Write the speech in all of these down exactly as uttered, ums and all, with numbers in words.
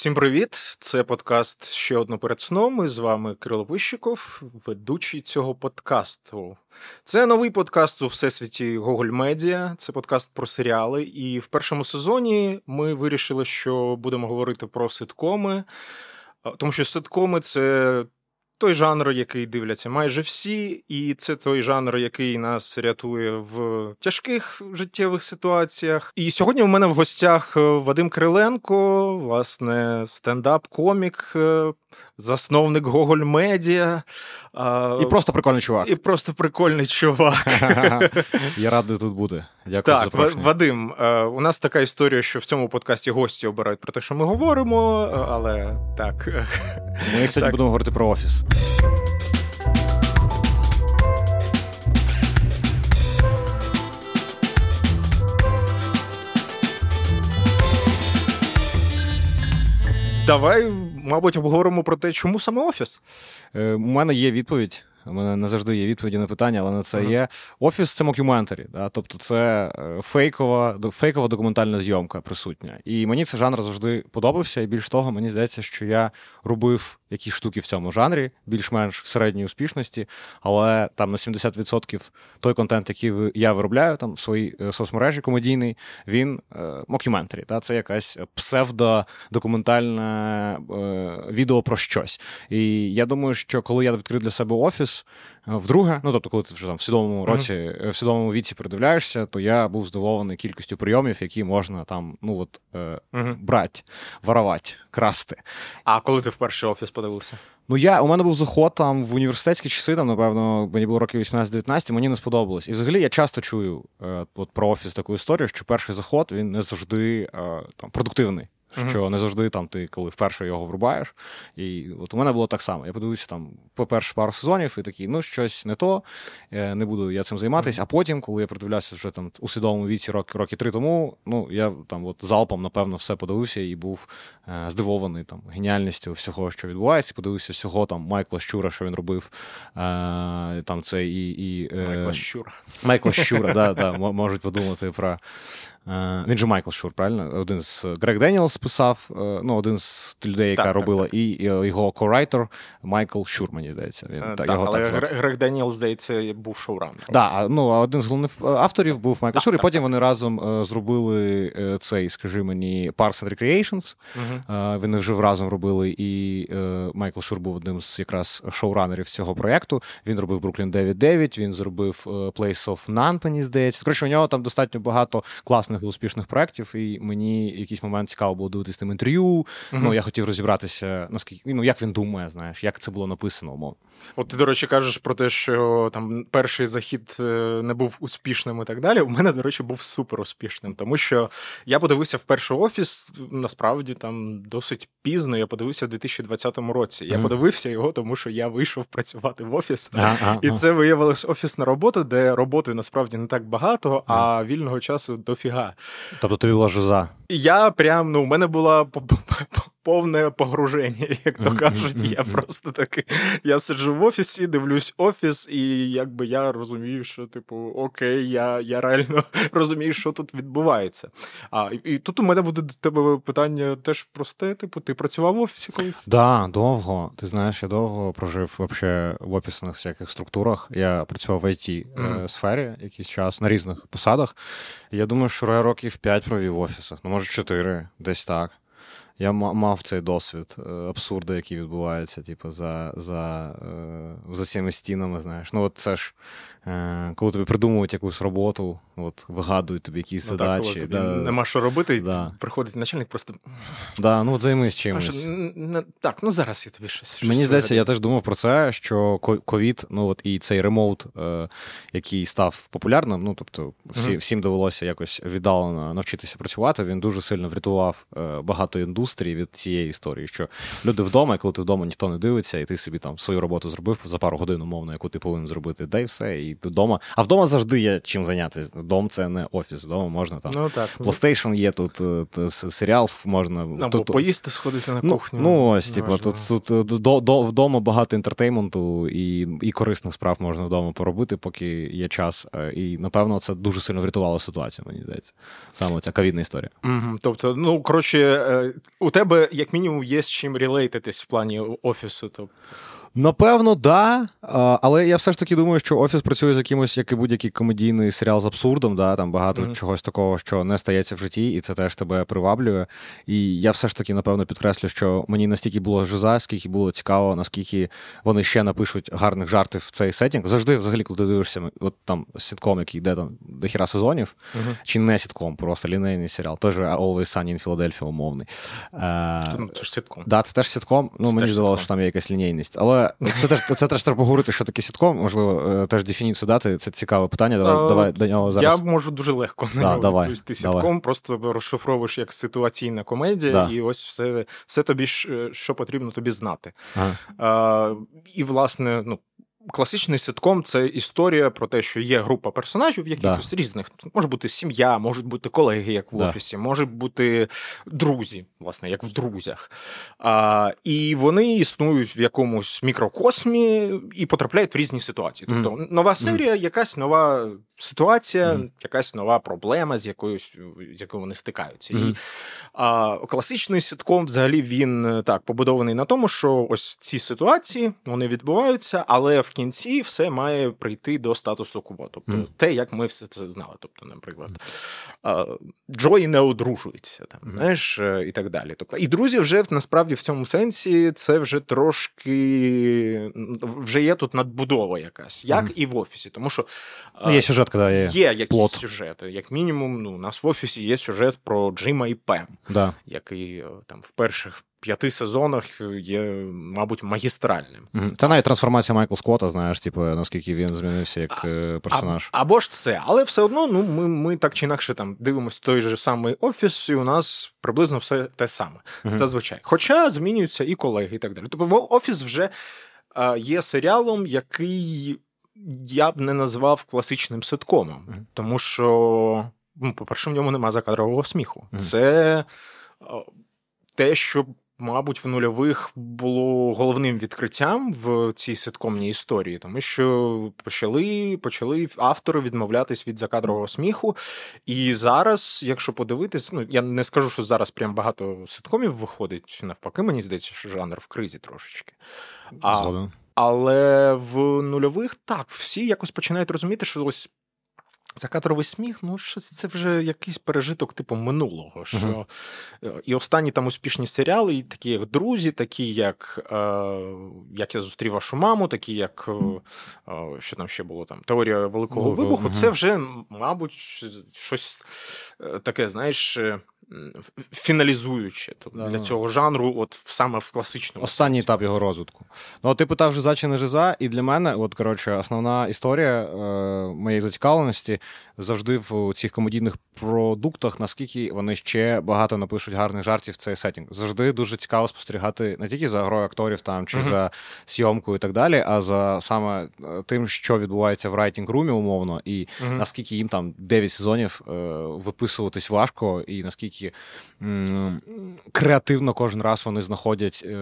Всім привіт! Це подкаст «Ще одну перед сном» і з вами Кирило Пищиков, ведучий цього подкасту. Це новий подкаст у всесвіті Google Media, це подкаст про серіали, і в першому сезоні ми вирішили, що будемо говорити про ситкоми, тому що ситкоми – це той жанр, який дивляться майже всі, і це той жанр, який нас рятує в тяжких життєвих ситуаціях. І сьогодні у мене в гостях Вадим Кириленко, власне, стендап-комік, засновник Google Media. І просто прикольний чувак. І просто прикольний чувак. Я радий тут бути. Дякую так, за запрошення. Так, Вадим, у нас така історія, що в цьому подкасті гості обирають про те, що ми говоримо, але так. Ми сьогодні так. будемо говорити про офіс. Давай, мабуть, обговоримо про те, чому саме офіс? Е, у мене є відповідь. У мене не завжди є відповіді на питання, але на це uh-huh. є. Офіс – це мок'юментарі, да? Тобто це фейкова, фейкова документальна зйомка присутня. І мені цей жанр завжди подобався, і більш того, мені здається, що я робив якісь штуки в цьому жанрі, більш-менш середньої успішності, але там на сімдесят відсотків той контент, який я виробляю там в своїй соцмережі комедійний, він е, мок'юментарі, да? Це якась псевдодокументальне е, відео про щось. І я думаю, що коли я відкрив для себе офіс, вдруге, ну тобто, коли ти вже там в свідомому році, mm-hmm. в свідомому віці придивляєшся, то я був здивований кількістю прийомів, які можна там, ну от, е, mm-hmm. брати, воровати, красти. А коли ти вперше офіс подивився? Ну, я, у мене був заход там в університетські часи, там, напевно, мені було років вісімнадцять-дев'ятнадцять, мені не сподобалось. І взагалі я часто чую е, от, про офіс таку історію, що перший заход, він не завжди е, там, продуктивний. Що mm-hmm. не завжди там ти, коли вперше його врубаєш. І от у мене було так само. Я подивився там по перші пару сезонів і такий, ну, щось не то, не буду я цим займатися. Mm-hmm. А потім, коли я придивлявся вже там у свідомому віці рок, роки три тому, ну, я там от залпом, напевно, все подивився і був е- здивований там геніальністю всього, що відбувається. Подивився всього там Майкла Шура, що він робив. Е- там це і... і е- Майкла Шура. Майкла Шура, да, да, можуть подумати про... Він же Майкл Шур, правильно? Один з Грег Даніелс писав, ну, один з людей, яка так, робила, так, так. і його корайтер Майкл Шур, мені здається. Він, так, так, його але так Грег Даніелс, здається, був шоуранером. Да, ну, один з головних авторів був Майкл так, Шур, так, і потім так. вони разом зробили цей, скажи мені, Parks and Recreation. Угу. Вони вже разом робили, і Майкл Шур був одним з якраз шоуранерів цього проєкту. Він робив Brooklyn дев'ять дев'ять, він зробив Place of None, мені здається. Коротше, у нього там достатньо багато класних успішних проєктів, і мені якийсь момент цікаво було дивитися тим інтерв'ю. Uh-huh. Ну, я хотів розібратися, наскільки, ну, як він думає, знаєш, як це було написано, умовно. От ти, до речі, кажеш про те, що там перший захід не був успішним і так далі. У мене, до речі, був супер успішним, тому що я подивився в перший офіс, насправді, там досить пізно, я подивився в дві тисячі двадцятому році. Я uh-huh. подивився його, тому що я вийшов працювати в офіс, uh-huh. і це виявилось офісна робота, де роботи, насправді, не так багато, uh-huh. а вільного часу дофіга. Тобто тобі була жоза? Я прям, ну, у мене була повне погруження, як то кажуть. Я просто таки, я сиджу в офісі, дивлюсь офіс, і якби я розумію, що, типу, окей, я, я реально розумію, що тут відбувається. А, і, і тут у мене буде до тебе питання теж просте, типу, ти працював в офісі колись? Так, да, довго. Ти знаєш, я довго прожив вообще в офісних всяких структурах. Я працював в ай ті-сфері mm-hmm. якийсь час, на різних посадах. Я думаю, що я років п'ять провів в офісах. Ну, може, чотири, десь так. Я мав цей досвід абсурду, який відбувається, типу, за, за, за цими стінами, знаєш. Ну, от це ж, коли тобі придумують якусь роботу, от, вигадують тобі якісь ну, задачі. Так, коли тобі да, нема що робити, да. приходить начальник просто... Да, ну, от займись чимось. Що, так, ну, зараз я тобі щось... щось Мені здається, я теж думав про це, що ковід, ну, от і цей ремоут, який став популярним, ну, тобто, всі, mm-hmm. всім довелося якось віддалено навчитися працювати, він дуже сильно врятував багато індустрій, від цієї історії, що люди вдома, і коли ти вдома, ніхто не дивиться, і ти собі там свою роботу зробив за пару годин, умовно, яку ти повинен зробити, да і все, і ти вдома. А вдома завжди є чим зайнятися. Дом – це не офіс, вдома можна там. Ну, так. PlayStation є, тут серіал можна. Або тут... поїсти, сходити на кухню. Ну, ну ось, типу, тут, тут до, до, вдома багато інтертейменту і, і корисних справ можна вдома поробити, поки є час. І, напевно, це дуже сильно врятувало ситуацію, мені здається. Саме ця ковідна історія. Mm-hmm. Тобто, ну, коротше, У тебе, як мінімум, є з чим релейтитись в плані офісу, тобто. Напевно, да. Але я все ж таки думаю, що «Офіс» працює з якимось, як і будь-який комедійний серіал з абсурдом, да? Там багато mm-hmm. чогось такого, що не стається в житті, і це теж тебе приваблює. І я все ж таки, напевно, підкреслю, що мені настільки було жиза, скільки було цікаво, наскільки вони ще напишуть гарних жартів в цей сеттінг. Завжди, взагалі, коли ти дивишся от там сітком, який йде там до хіра сезонів, mm-hmm. чи не сітком, просто лінейний серіал. Той же «Always Sunny in Philadelphia» умовний. Це ж сітком. Да, це теж сітком. Ну, це мені здавалося, що там є якась лінійність. Але Це теж, це теж треба поговорити, що таке сітком, можливо, теж дефініцію дати, це цікаве питання, давай, а, давай до нього зараз. Я можу дуже легко на да, нього відповісти. Ти сітком давай. Просто розшифровуєш як ситуаційна комедія, да. І ось все, все тобі, що потрібно тобі знати. Ага. А, і, власне, ну, класичний сітком – це історія про те, що є група персонажів, якихось да. різних. Може бути сім'я, можуть бути колеги, як в да. офісі, можуть бути друзі, власне, як в друзях. А, і вони існують в якомусь мікрокосмі і потрапляють в різні ситуації. Mm. Тобто нова серія, mm. якась нова ситуація, mm. якась нова проблема, з якоюсь, з якою вони стикаються. Mm. І, а, класичний сітком, взагалі, він так побудований на тому, що ось ці ситуації, вони відбуваються, але в кінці все має прийти до статусу кво. Тобто mm. те, як ми все це знали. Тобто, наприклад, mm. Джої не одружується, там, mm. знаєш, і так далі. Тобто, і друзі вже, насправді, в цьому сенсі, це вже трошки, вже є тут надбудова якась, як mm. і в офісі. Тому що є сюжет, коли є, є якісь плот. Сюжети. Як мінімум, ну, у нас в офісі є сюжет про Джима і Пем, да. який там в перших п'яти сезонах є, мабуть, магістральним. Та навіть трансформація Майкла Скотта, знаєш, типу, наскільки він змінився як а, персонаж. А, або ж це, але все одно, ну, ми, ми так чи інакше там дивимося той же самий офіс, і у нас приблизно все те саме, uh-huh. зазвичай. Хоча змінюються і колеги, і так далі. Тобто офіс вже а, є серіалом, який я б не назвав класичним ситкомом, uh-huh. тому що, ну, по-перше, в ньому немає закадрового сміху. Uh-huh. Це а, те, що мабуть, в нульових було головним відкриттям в цій ситкомній історії, тому що почали, почали автори відмовлятись від закадрового сміху, і зараз, якщо подивитись, ну, я не скажу, що зараз прям багато ситкомів виходить, навпаки, мені здається, що жанр в кризі трошечки. А, але в нульових, так, всі якось починають розуміти, що ось закадровий сміх, ну, це вже якийсь пережиток типу минулого. Що uh-huh. І останні там успішні серіали, і такі як «Друзі», такі як е, «Як я зустрів вашу маму», такі як, е, що там ще було, там «Теорія великого вибуху», uh-huh. це вже, мабуть, щось таке, знаєш, фіналізуюче тобто, yeah. для цього жанру, от саме в класичному. Останній сенсі. Етап його розвитку. Ну, ти питав «Жиза чи не жиза», і для мене, от, коротше, основна історія е, моєї зацікавленості завжди в цих комедійних продуктах, наскільки вони ще багато напишуть гарних жартів в цей сеттінг. Завжди дуже цікаво спостерігати не тільки за грою акторів там, чи mm-hmm. за зйомкою і так далі, а за саме тим, що відбувається в райтінг-румі умовно, і mm-hmm. наскільки їм там дев'ять сезонів е, виписуватись важко, і наскільки креативно кожен раз вони знаходять е-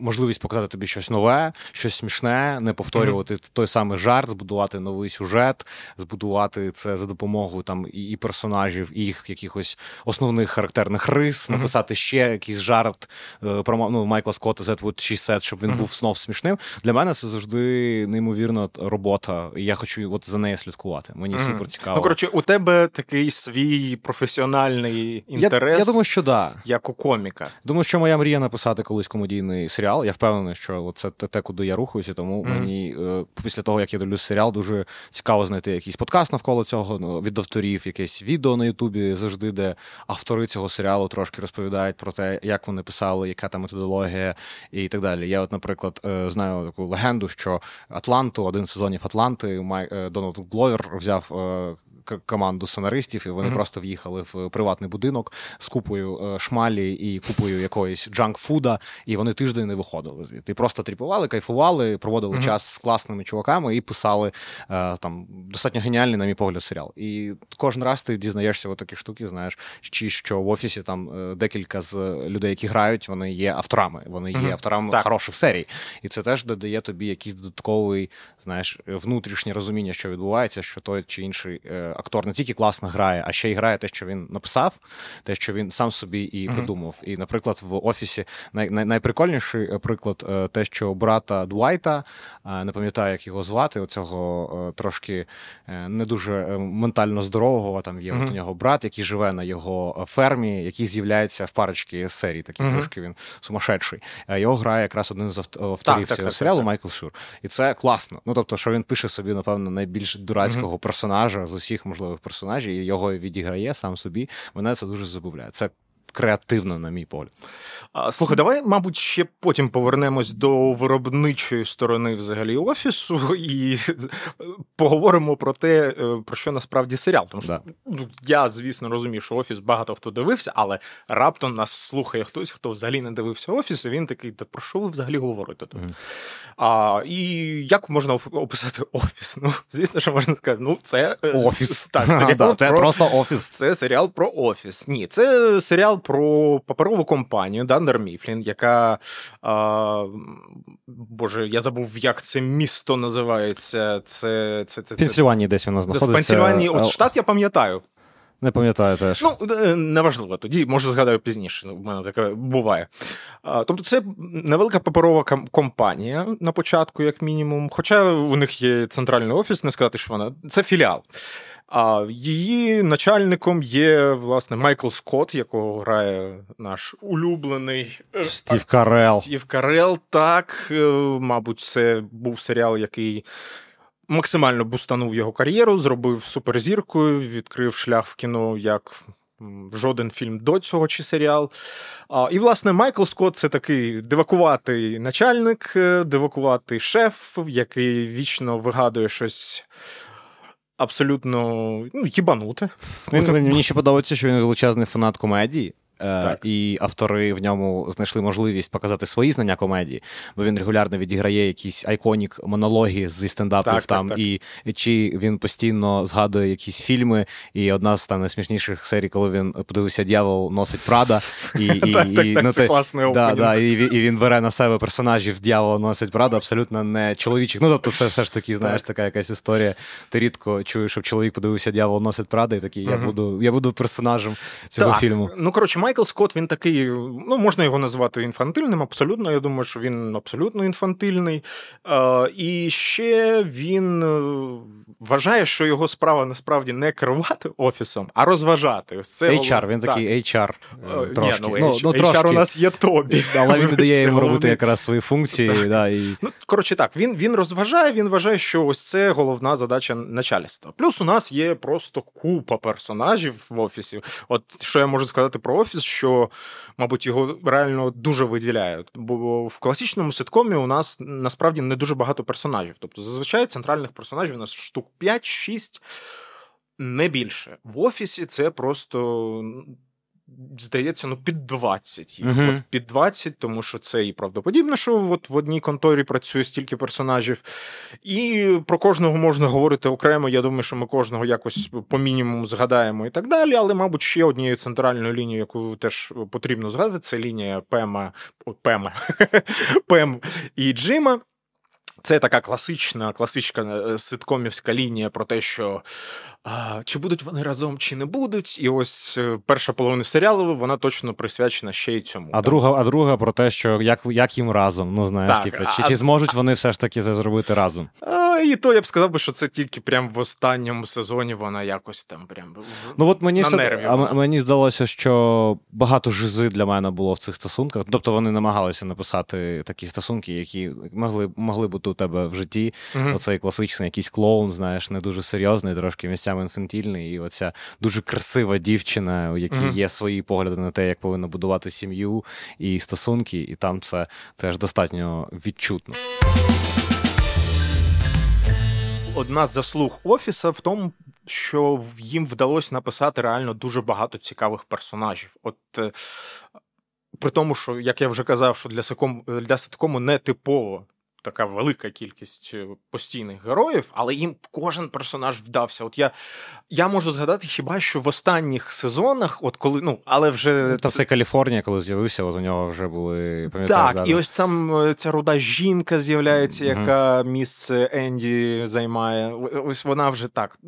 можливість показати тобі щось нове, щось смішне, не повторювати mm-hmm. той самий жарт, збудувати новий сюжет, збудувати це за допомогою там і персонажів, і їх якихось основних характерних рис, mm-hmm. написати ще якийсь жарт е- про ну, Майкла Скотта «That would she said», щоб він mm-hmm. був знов смішним. Для мене це завжди неймовірна робота, і я хочу от за нею слідкувати. Мені mm-hmm. супер цікаво. Ну, коротше, у тебе такий свій професіональний інтерес, я, я думаю, що да. як у коміка. Думаю, що моя мрія написати колись комедійний серіал. Я впевнений, що це те, куди я рухаюся, тому mm-hmm. мені після того, як я дивлюсь серіал, дуже цікаво знайти якийсь подкаст навколо цього, від авторів, якесь відео на Ютубі завжди, де автори цього серіалу трошки розповідають про те, як вони писали, яка там методологія і так далі. Я от, наприклад, знаю таку легенду, що Атланту, один з сезонів Атланти, Дональд Гловер взяв команду сценаристів, і вони mm-hmm. просто в'їхали в приватний будинок з купою шмалі і купою якоїсь джанк-фуда, і вони тиждень не виходили звідти. І просто тріпували, кайфували, проводили mm-hmm. час з класними чуваками і писали там достатньо геніальний, на мій погляд, серіал. І кожен раз ти дізнаєшся от такі штуки, знаєш, чи що в офісі там декілька з людей, які грають, вони є авторами. Вони є mm-hmm. авторами так. хороших серій. І це теж додає тобі якийсь додатковий, знаєш, внутрішнє розуміння, що відбувається, що той чи інший актор не тільки класно грає, а ще й грає те, що він написав, те, що він сам собі і mm-hmm. придумав. І, наприклад, в «Офісі» най- най- найприкольніший приклад те, що брата Дуайта, не пам'ятаю, як його звати, оцього трошки не дуже ментально здорового, там є mm-hmm. от у нього брат, який живе на його фермі, який з'являється в парочці серій, такий mm-hmm. трошки він сумасшедший. Його грає якраз один з авторів так, цього так, серіалу, так, Майкл Шур. І це класно. Ну, тобто, що він пише собі, напевно, найбільш дурацького mm-hmm. персонажа з усіх можливих персонажів, і його відіграє сам собі. Мене це дуже забавляє. Це креативно, на мій погляд. Слухай, давай, мабуть, ще потім повернемось до виробничої сторони взагалі офісу і поговоримо про те, про що насправді серіал. Тому що да. я, звісно, розумію, що офіс багато хто дивився, але раптом нас слухає хтось, хто взагалі не дивився офіс, і він такий, та про що ви взагалі говорите тут? Mm. А, і як можна описати офіс? Ну, звісно, що можна сказати, ну, це офіс. Так, серіал да, це про... просто офіс. Це серіал про офіс. Ні, це серіал про паперову компанію Дандер Міфлін, яка, а, боже, я забув, як це місто називається. Це, це, це, в Пенсільванії десь воно знаходиться. В Пенсільванії, от штат я пам'ятаю. Не пам'ятаю теж. Ну, неважливо, тоді, може, згадаю пізніше, у мене таке буває. Тобто це невелика паперова компанія на початку, як мінімум, хоча у них є центральний офіс, не сказати, що вона, це філіал. А її начальником є, власне, Майкл Скотт, якого грає наш улюблений... Стів Карелл. Стів Карелл, так. Мабуть, це був серіал, який максимально бустанув його кар'єру, зробив суперзіркою, відкрив шлях в кіно як жоден фільм до цього чи серіал. А, і, власне, Майкл Скотт – це такий дивакуватий начальник, дивакуватий шеф, який вічно вигадує щось... абсолютно, ну, їбанути. Він, мені ще подобається, що він величезний фанат комедії. Так. І автори в ньому знайшли можливість показати свої знання комедії, бо він регулярно відіграє якісь айконік монологи зі стендапів так, там, так, так. І чи він постійно згадує якісь фільми, і одна з там найсмішніших серій, коли він подивився «Д'явол носить Прада», і, і, так, і, так, і, так, ну, це класний да, да, і, і він бере на себе персонажів «Д'явола носить Прада», абсолютно не чоловічих. Ну, тобто це все ж таки, знаєш, така якась історія. Ти рідко чуєш, щоб чоловік подивився «Д'явол носить Прада», і такий, я буду, я буду персонажем цього так. фільму. Ну, коротше, Майкл Скотт, він такий, ну, можна його назвати інфантильним, абсолютно, я думаю, що він абсолютно інфантильний. Е, і ще він вважає, що його справа насправді не керувати офісом, а розважати. Ось це ейч ар, він так. такий ейч ар е, трошки. Ні, ну, H, ну, трошки. ейч ар у нас є Тобі. Але він не дає йому робити якраз свої функції. Да, і... Ну, коротше так, він, він розважає, він вважає, що ось це головна задача начальства. Плюс у нас є просто купа персонажів в офісі. От що я можу сказати про офіс, що, мабуть, його реально дуже виділяють. Бо в класичному ситкомі у нас, насправді, не дуже багато персонажів. Тобто, зазвичай, центральних персонажів у нас штук п'ять-шість, не більше. В офісі це просто... здається, ну, під двадцять. Uh-huh. От під двадцять, тому що це і правдоподібно, що от в одній конторі працює стільки персонажів. І про кожного можна говорити окремо. Я думаю, що ми кожного якось по мінімуму згадаємо і так далі. Але, мабуть, ще однією центральною лінією, яку теж потрібно згадати, це лінія Пема, о, Пема. Пем і Джима. Це така класична, класична ситкомівська лінія про те, що а, чи будуть вони разом, чи не будуть. І ось перша половина серіалу, вона точно присвячена ще й цьому. А, друга, а друга про те, що як, як їм разом, ну знаєш, так, типу, чи, а... чи зможуть вони все ж таки це зробити разом. А, і то я б сказав би, що це тільки прям в останньому сезоні вона якось там прям ну, от мені на все... нерві. А мені здалося, що багато жизи для мене було в цих стосунках. Тобто вони намагалися написати такі стосунки, які могли, могли бути у тебе в житті, mm-hmm. оцей класичний якийсь клоун, знаєш, не дуже серйозний, трошки місцями інфантільний, і оця дуже красива дівчина, у якій mm-hmm. є свої погляди на те, як повинна будувати сім'ю і стосунки, і там це теж достатньо відчутно. Одна з заслуг офіса в тому, що їм вдалося написати реально дуже багато цікавих персонажів. От при тому, що, як я вже казав, що для ситкому не типово така велика кількість постійних героїв, але їм кожен персонаж вдався. От я, я можу згадати хіба що в останніх сезонах, от коли, ну, але вже... Та це Каліфорнія, коли з'явився, от у нього вже були... Так, да, і ось там ця руда жінка з'являється, mm-hmm. яка місце Енді займає. Ось вона вже так.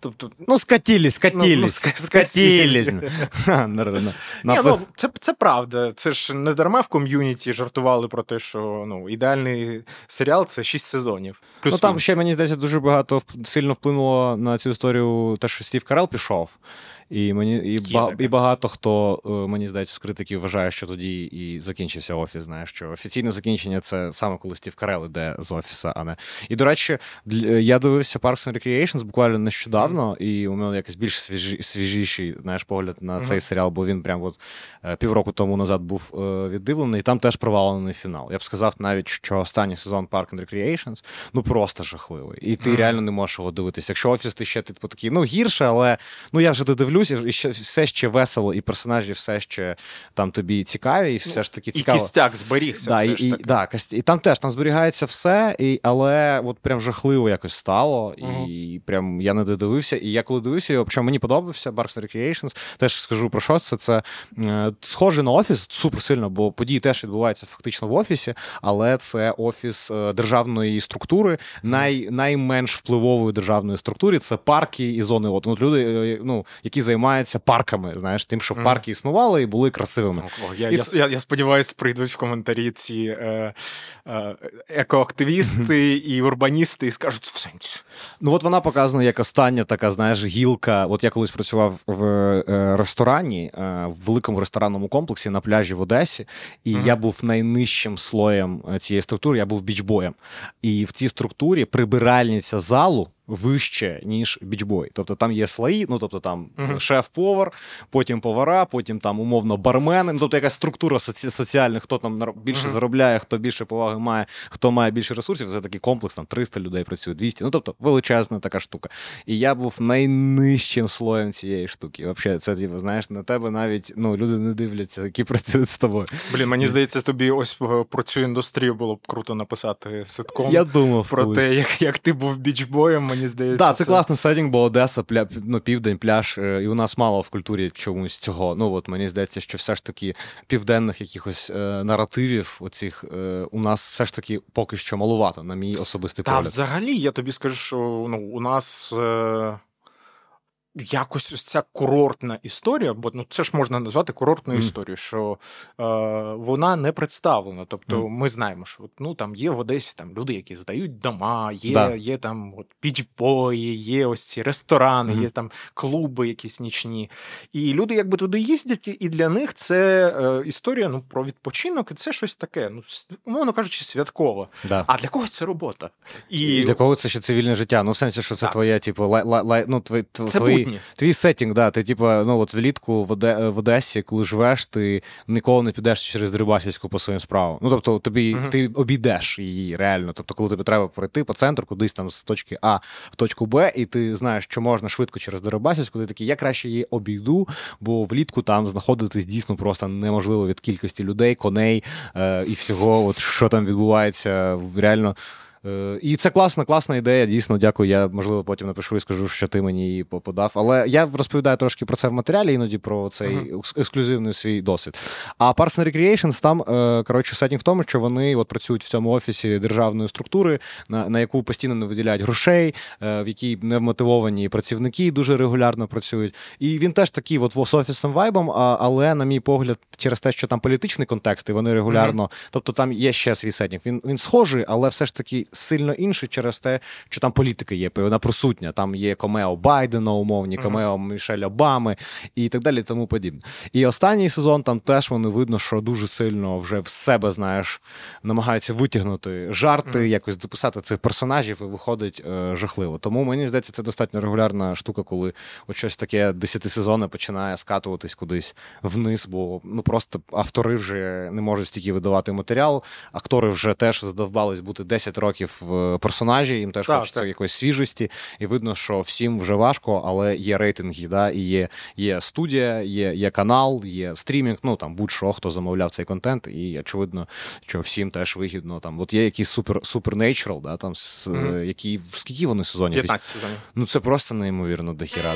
Тобто... Ну, скатілись, скатілись, ну, ну, скатілись. Це правда. Це ж не дарма в ком'юніті жартували про те, що, ну, ідеальний серіал – це шість сезонів. Плюс ну, там ще, мені здається, дуже багато сильно вплинуло на цю історію те, що Стів Карелл пішов. І, мені, і, ба, і багато хто, мені здається, з критиків вважає, що тоді і закінчився Офіс, знаєш, що офіційне закінчення – це саме коли Стів Карелл іде з Офіса, а не... І, до речі, я дивився Parks and Recreation буквально нещодавно, mm-hmm. і у мене якийсь більш свіжі, свіжіший, знаєш, погляд на mm-hmm. цей серіал, бо він прям от півроку тому назад був віддивлений, і там теж провалений фінал. Я б сказав навіть, що останній сезон Parks and Recreation, ну, просто жахливий. І ти mm-hmm. реально не можеш його дивитися. Якщо Офіс, ти ще типу такий, ну, гірше, але, ну, я вже додивлю. І ще, все ще весело, і персонажі все ще там тобі цікаві, і все ж таки цікаво. І кістяк зберігся. Да, все і, ж таки. І, да, і там теж там зберігається все, і, але от прям жахливо якось стало, uh-huh. і прям я не додивився. І я коли дивився його, причому мені подобався Parks and Recreation, теж скажу про що це, це е, схоже на Офіс, супер сильно, бо події теж відбуваються фактично в Офісі, але це Офіс е, державної структури, най, найменш впливової державної структури, це парки і зони отдиху. От люди, е, ну, які займаються парками, знаєш, тим, що mm. парки існували і були красивими. О, я, я, це... я, я сподіваюся, прийдуть в коментарі ці е, е, екоактивісти mm-hmm. і урбаністи і скажуть в сенсі. Ну, от вона показана як остання така, знаєш, гілка. От я колись працював в е, ресторані, е, в великому ресторанному комплексі на пляжі в Одесі, і mm-hmm. я був найнижчим слоєм цієї структури, я був бічбоєм. І в цій структурі прибиральниця залу вище, ніж бічбой. Тобто там є слої, ну, тобто там uh-huh. шеф-повар, потім повара, потім там умовно бармени, ну, тобто якась структура соці- соціальна, хто там більше uh-huh. заробляє, хто більше поваги має, хто має більше ресурсів, це такий комплекс, там триста людей працює, двісті, ну, тобто величезна така штука. І я був найнижчим слоєм цієї штуки. Взагалі, це, знаєш, на тебе навіть, ну, люди не дивляться, які працюють з тобою. Блін, мені здається, тобі ось про цю індустрію було б круто написати ситком. Я думав про колись. Те, як, як ти був бічбоєм, мені здається. Так, це, це класний сеттінг, бо Одеса, пля... ну, південь, пляж, і у нас мало в культурі чомусь цього. Ну, от мені здається, що все ж таки південних якихось е, наративів оцих е, у нас все ж таки поки що малувато, на мій особистий погляд. Та взагалі, я тобі скажу, що ну, у нас... Е... Якось ось ця курортна історія, бо ну, це ж можна назвати курортною mm. історією, що е, вона не представлена. Тобто mm. ми знаємо, що ну, там є в Одесі там, люди, які здають дома, є, да. є там піч-бої, є ось ці ресторани, mm. є там клуби якісь нічні. І люди якби туди їздять, і для них це е, історія ну, про відпочинок, і це щось таке, ну, умовно кажучи, святкове. Да. А для кого це робота? І... Для кого це ще цивільне життя? Ну, в сенсі, що це да. твоя, типу, лай, лай, лай, ну, твої... твої... Твій сеттінг, да, ти типу, ну от влітку в, Оде... в Одесі, коли живеш, ти ніколи не підеш через Дерибасівську по своїм справам. Ну, тобто, тобі uh-huh. ти обійдеш її реально. Тобто, коли тобі треба пройти по центру, кудись там з точки А в точку Б, і ти знаєш, що можна швидко через Дерибасівську, ти такий, я краще її обійду, бо влітку там знаходитись дійсно просто неможливо від кількості людей, коней е- і всього, от що там відбувається, реально. І це класна, класна ідея, дійсно, дякую, я, можливо, потім напишу і скажу, що ти мені її подав, але я розповідаю трошки про це в матеріалі, іноді про цей uh-huh. ексклюзивний свій досвід. А Parks and Recreation, там, коротше, сеттінг в тому, що вони от працюють в цьому офісі державної структури, на, на яку постійно не виділяють грошей, в якій невмотивовані працівники дуже регулярно працюють. І він теж такий от з офісним вайбом, але, на мій погляд, через те, що там політичний контекст, і вони регулярно, uh-huh. тобто там є ще свій сеттінг, він, він схожий, але все ж таки сильно інший через те, що там політика є, вона присутня, там є камео Байдена умовні, камео Мішель Обами і так далі, тому подібне. І останній сезон, там теж вони видно, що дуже сильно вже в себе, знаєш, намагаються витягнути жарти, mm. якось дописати цих персонажів, і виходить е, жахливо. Тому, мені здається, це достатньо регулярна штука, коли от щось таке десятисезонне починає скатуватись кудись вниз, бо ну просто автори вже не можуть стільки видавати матеріал, актори вже теж задовбались бути десять років років персонажі, їм теж так, хочеться так. якоїсь свіжості, і видно, що всім вже важко, але є рейтинги, да, і є, є студія, є, є канал, є стрімінг, ну там будь-що, хто замовляв цей контент, і очевидно, що всім теж вигідно. Там, от є якийсь супер, супернейчурал, да, там, з, mm-hmm. які, скільки вони сезонів? п'ятнадцять сезонів. Ну це просто неймовірно дохіра.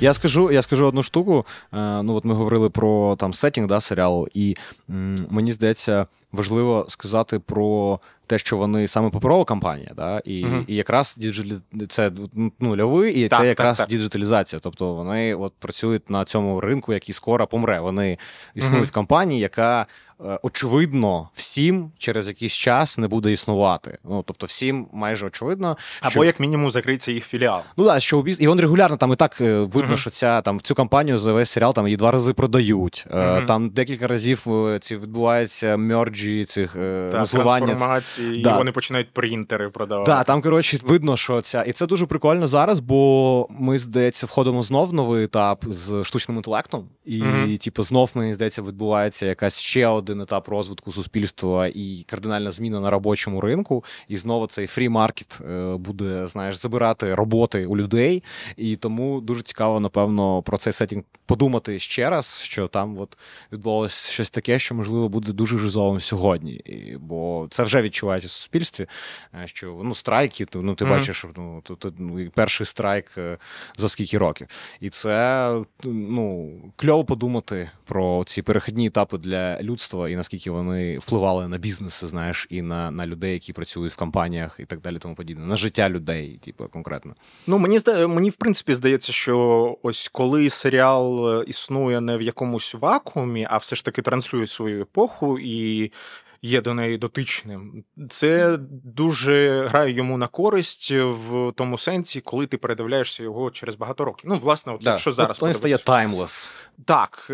Я скажу, я скажу одну штуку. Ну, от ми говорили про там сеттінг, да, серіалу, і м, мені здається, важливо сказати про те, що вони саме паперова компанія, да, і, угу. і якраз діджиталі... це ну, льови, і так, це якраз так, так. діджиталізація. Тобто вони от працюють на цьому ринку, який скоро помре. Вони існують угу. в компанії, яка очевидно всім через якийсь час не буде існувати. Ну, тобто всім майже очевидно. Або що... як мінімум закриється їх філіал. Ну так, да, що біз... і він регулярно там і так видно, угу. що ця, там, цю компанію за весь серіал там її два рази продають. Угу. Там декілька разів ці відбуваються мерджі цих та, зливання. Трансформація. І да. вони починають принтери продавати. Так, да, там, коротше, видно, що ця... І це дуже прикольно зараз, бо ми, здається, входимо знов в новий етап з штучним інтелектом. І, mm-hmm. типу, знов, мені здається, відбувається якась ще один етап розвитку суспільства і кардинальна зміна на робочому ринку. І знову цей фрі-маркет буде, знаєш, забирати роботи у людей. І тому дуже цікаво, напевно, про цей сеттінг подумати ще раз, що там от відбувалося щось таке, що, можливо, буде дуже жизовим сьогодні. І, бо це вже відчувається в суспільстві, що ну, страйки, ну, ти mm-hmm. бачиш, ну, то, то, ну, перший страйк за скільки років. І це ну, кльово подумати про ці перехідні етапи для людства і наскільки вони впливали на бізнеси, знаєш, і на, на людей, які працюють в компаніях і так далі, тому подібне, на життя людей, типу, конкретно. Ну, мені, мені, в принципі, здається, що ось коли серіал існує не в якомусь вакуумі, а все ж таки транслює свою епоху і є до неї дотичним. Це дуже грає йому на користь в тому сенсі, коли ти передивляєшся його через багато років. Ну, власне, от, да. якщо зараз... Він стає таймлес. Так,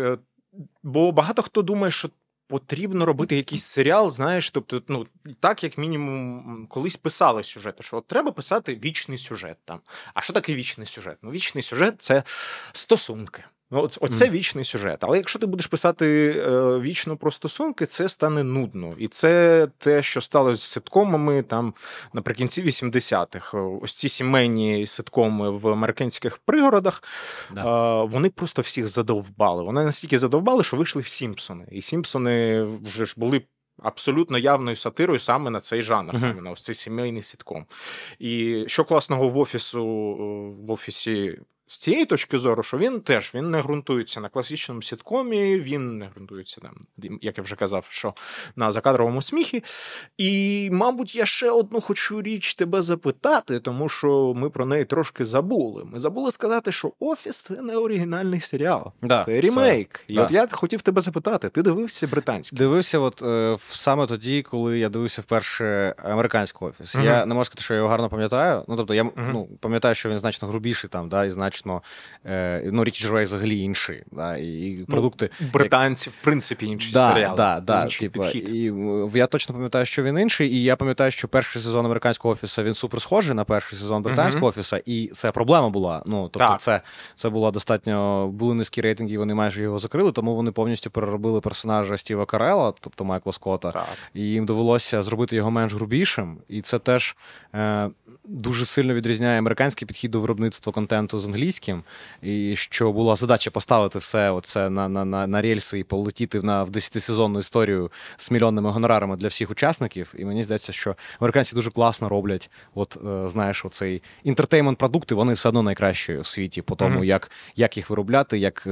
бо багато хто думає, що потрібно робити якийсь серіал, знаєш, тобто, ну, так, як мінімум, колись писали сюжети, що от треба писати вічний сюжет там. А що таке вічний сюжет? Ну, вічний сюжет – це стосунки. Ну, оце mm. вічний сюжет. Але якщо ти будеш писати е, вічно про стосунки, це стане нудно. І це те, що сталося з ситкомами там наприкінці вісімдесятих. Ось ці сімейні ситкоми в американських пригородах, да. е, вони просто всіх задовбали. Вони настільки задовбали, що вийшли в «Сімпсони». І «Сімпсони» вже ж були абсолютно явною сатирою саме на цей жанр, uh-huh. саме на ось цей сімейний ситком. І що класного в офісу, в офісі з цієї точки зору, що він теж він не ґрунтується на класичному сіткомі, він не ґрунтується, там, як я вже казав, що на закадровому сміхі. І, мабуть, я ще одну хочу річ тебе запитати, тому що ми про неї трошки забули. Ми забули сказати, що «Офіс» – це не оригінальний серіал, да, це ремейк. Це, і да. от я хотів тебе запитати, ти дивився британський? Дивився от е, саме тоді, коли я дивився вперше американський «Офіс». Mm-hmm. Я не можу сказати, що я його гарно пам'ятаю. Ну, тобто, я mm-hmm. ну, пам'ятаю, що він значно грубіший там, да, і значно ну, Рікі Джервей взагалі інший. Да, і продукти, ну, британці, як... в принципі, інші да, серіали. Да, да, інший типу, підхід. І я точно пам'ятаю, що він інший, і я пам'ятаю, що перший сезон американського офісу, він супер схожий на перший сезон британського uh-huh. офісу, і це проблема була. Ну, тобто це, це була достатньо, були низькі рейтинги, вони майже його закрили, тому вони повністю переробили персонажа Стіва Карелла, тобто Майкла Скотта, так. і їм довелося зробити його менш грубішим, і це теж е, дуже сильно відрізняє американський підхід до виробництва контенту з англійського, і що була задача поставити все оце на, на, на, на рельси і полетіти на, в десятисезонну історію з мільйонними гонорарами для всіх учасників. І мені здається, що американці дуже класно роблять от, знаєш, оцей інтертеймент-продукти, вони все одно найкращі у світі по тому, mm-hmm. як, як їх виробляти, як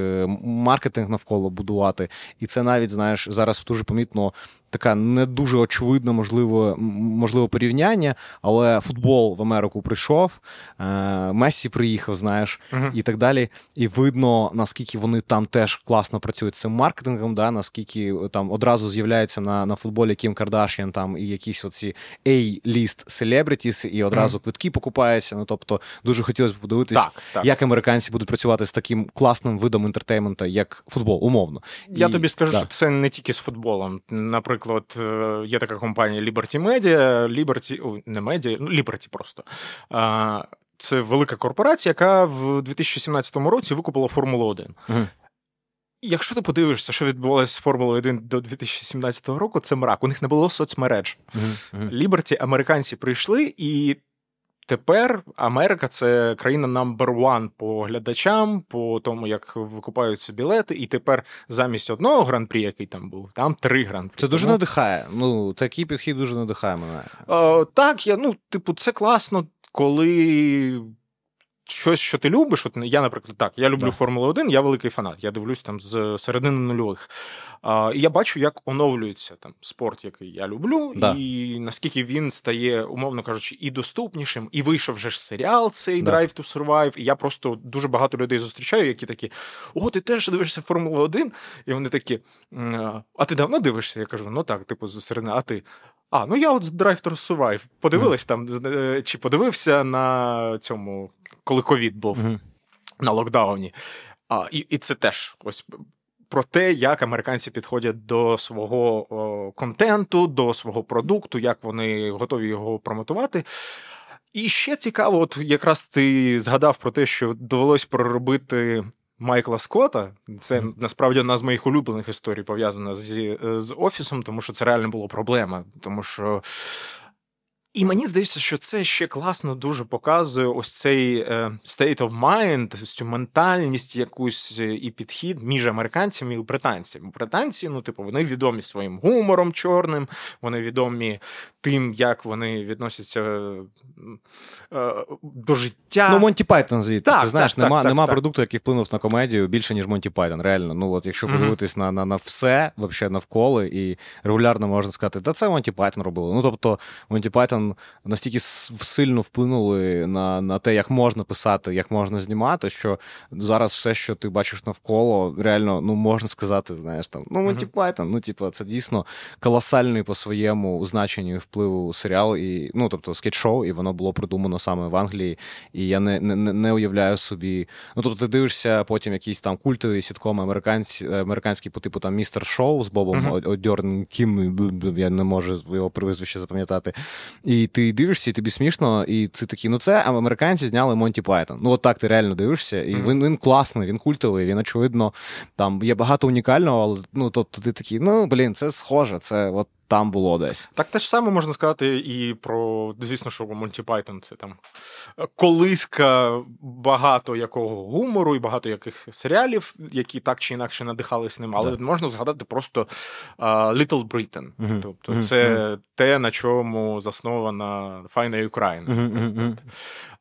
маркетинг навколо будувати. І це навіть, знаєш, зараз дуже помітно така не дуже очевидна, можливо, можливо, порівняння, але футбол в Америку прийшов, Мессі приїхав, знаєш, Uh-huh. і так далі. І видно, наскільки вони там теж класно працюють з цим маркетингом, да, наскільки там одразу з'являється на, на футболі Кім Кардашян там і якісь оці A-list celebrities, і одразу uh-huh. квитки покупаються. Ну, тобто, дуже хотілося б подивитись, так, так. як американці будуть працювати з таким класним видом інтертеймента, як футбол, умовно. Я і... тобі скажу, да. що це не тільки з футболом. Наприклад, є така компанія Liberty Media, Liberty... О, не Media, ну, Liberty просто. А... Це велика корпорація, яка в дві тисячі сімнадцятому році викупила «Формулу один». Uh-huh. Якщо ти подивишся, що відбувалося з Формулою один до дві тисячі сімнадцятого року, це мрак. У них не було соцмереж. Ліберті, американці прийшли, і тепер Америка – це країна number one по глядачам, по тому, як викупаються білети, і тепер замість одного гран-прі, який там був, там три гран-прі. Це дуже тому... надихає. Ну, такий підхід дуже надихає мене. О, так, я, ну, типу, це класно, коли... щось, що ти любиш. От я, наприклад, так, я люблю Формулу-один, я великий фанат. Я дивлюсь там з середини нульових. А, і я бачу, як оновлюється там спорт, який я люблю, да. і наскільки він стає, умовно кажучи, і доступнішим, і вийшов вже ж серіал цей да. Drive to Survive, і я просто дуже багато людей зустрічаю, які такі: "О, ти теж дивишся Формулу-один?" І вони такі: "А ти давно дивишся?" Я кажу: "Ну так, типу, з середини, а ти?" А, ну я от Drive to Survive подивилась mm-hmm. там, чи подивився на цьому, коли ковід був, mm-hmm. на локдауні. А, і, і це теж ось про те, як американці підходять до свого о, контенту, до свого продукту, як вони готові його промотувати. І ще цікаво, от якраз ти згадав про те, що довелось проробити... Майкла Скотта, це насправді одна з моїх улюблених історій, пов'язана з, з Офісом, тому що це реально була проблема. Тому що... І мені здається, що це ще класно дуже показує ось цей state of mind, цю ментальність якусь і підхід між американцями і британцями. Британці, ну, типу, вони відомі своїм гумором чорним, вони відомі тим, як вони відносяться е, е, до життя. Ну, Монті Пайтон звідти. Так, ти знаєш, так, нема, так, нема так, продукту, так. який вплинув на комедію більше, ніж Монті Пайтон. Реально, ну, от якщо mm-hmm. подивитись на, на, на все, вообще навколо, і регулярно можна сказати, та це Монті Пайтон робили. Ну, тобто, Монті Пайтон настільки сильно вплинули на, на те, як можна писати, як можна знімати, що зараз все, що ти бачиш навколо, реально, ну, можна сказати, знаєш, там, ну, Монті Пайтон, ну, типу, це дійсно колосальний по своєму значенню і впливу серіал, і, ну, тобто, скетч-шоу, і воно було придумано саме в Англії, і я не, не, не уявляю собі, ну, тобто, ти дивишся потім якісь там культові сіткоми американсь, американські по типу, там, Містер Шоу з Бобом Одернкім, я не можу його прізвище запам'ятати, і ти дивишся, і тобі смішно, і ти такий, ну це американці зняли Монті Пайтон. Ну от так ти реально дивишся, і mm-hmm. він, він класний, він культовий, він, очевидно, там є багато унікального, але ну, тобто ти такий, ну, блін, це схоже, це от там було десь. Так те ж саме можна сказати і про, звісно, що Монті Пайтон – це там колиска багато якого гумору і багато яких серіалів, які так чи інакше надихались ним, але да. можна згадати просто uh, Little Britain. Mm-hmm. Тобто mm-hmm. це mm-hmm. те, на чому заснована Файна Україна. Mm-hmm. Mm-hmm.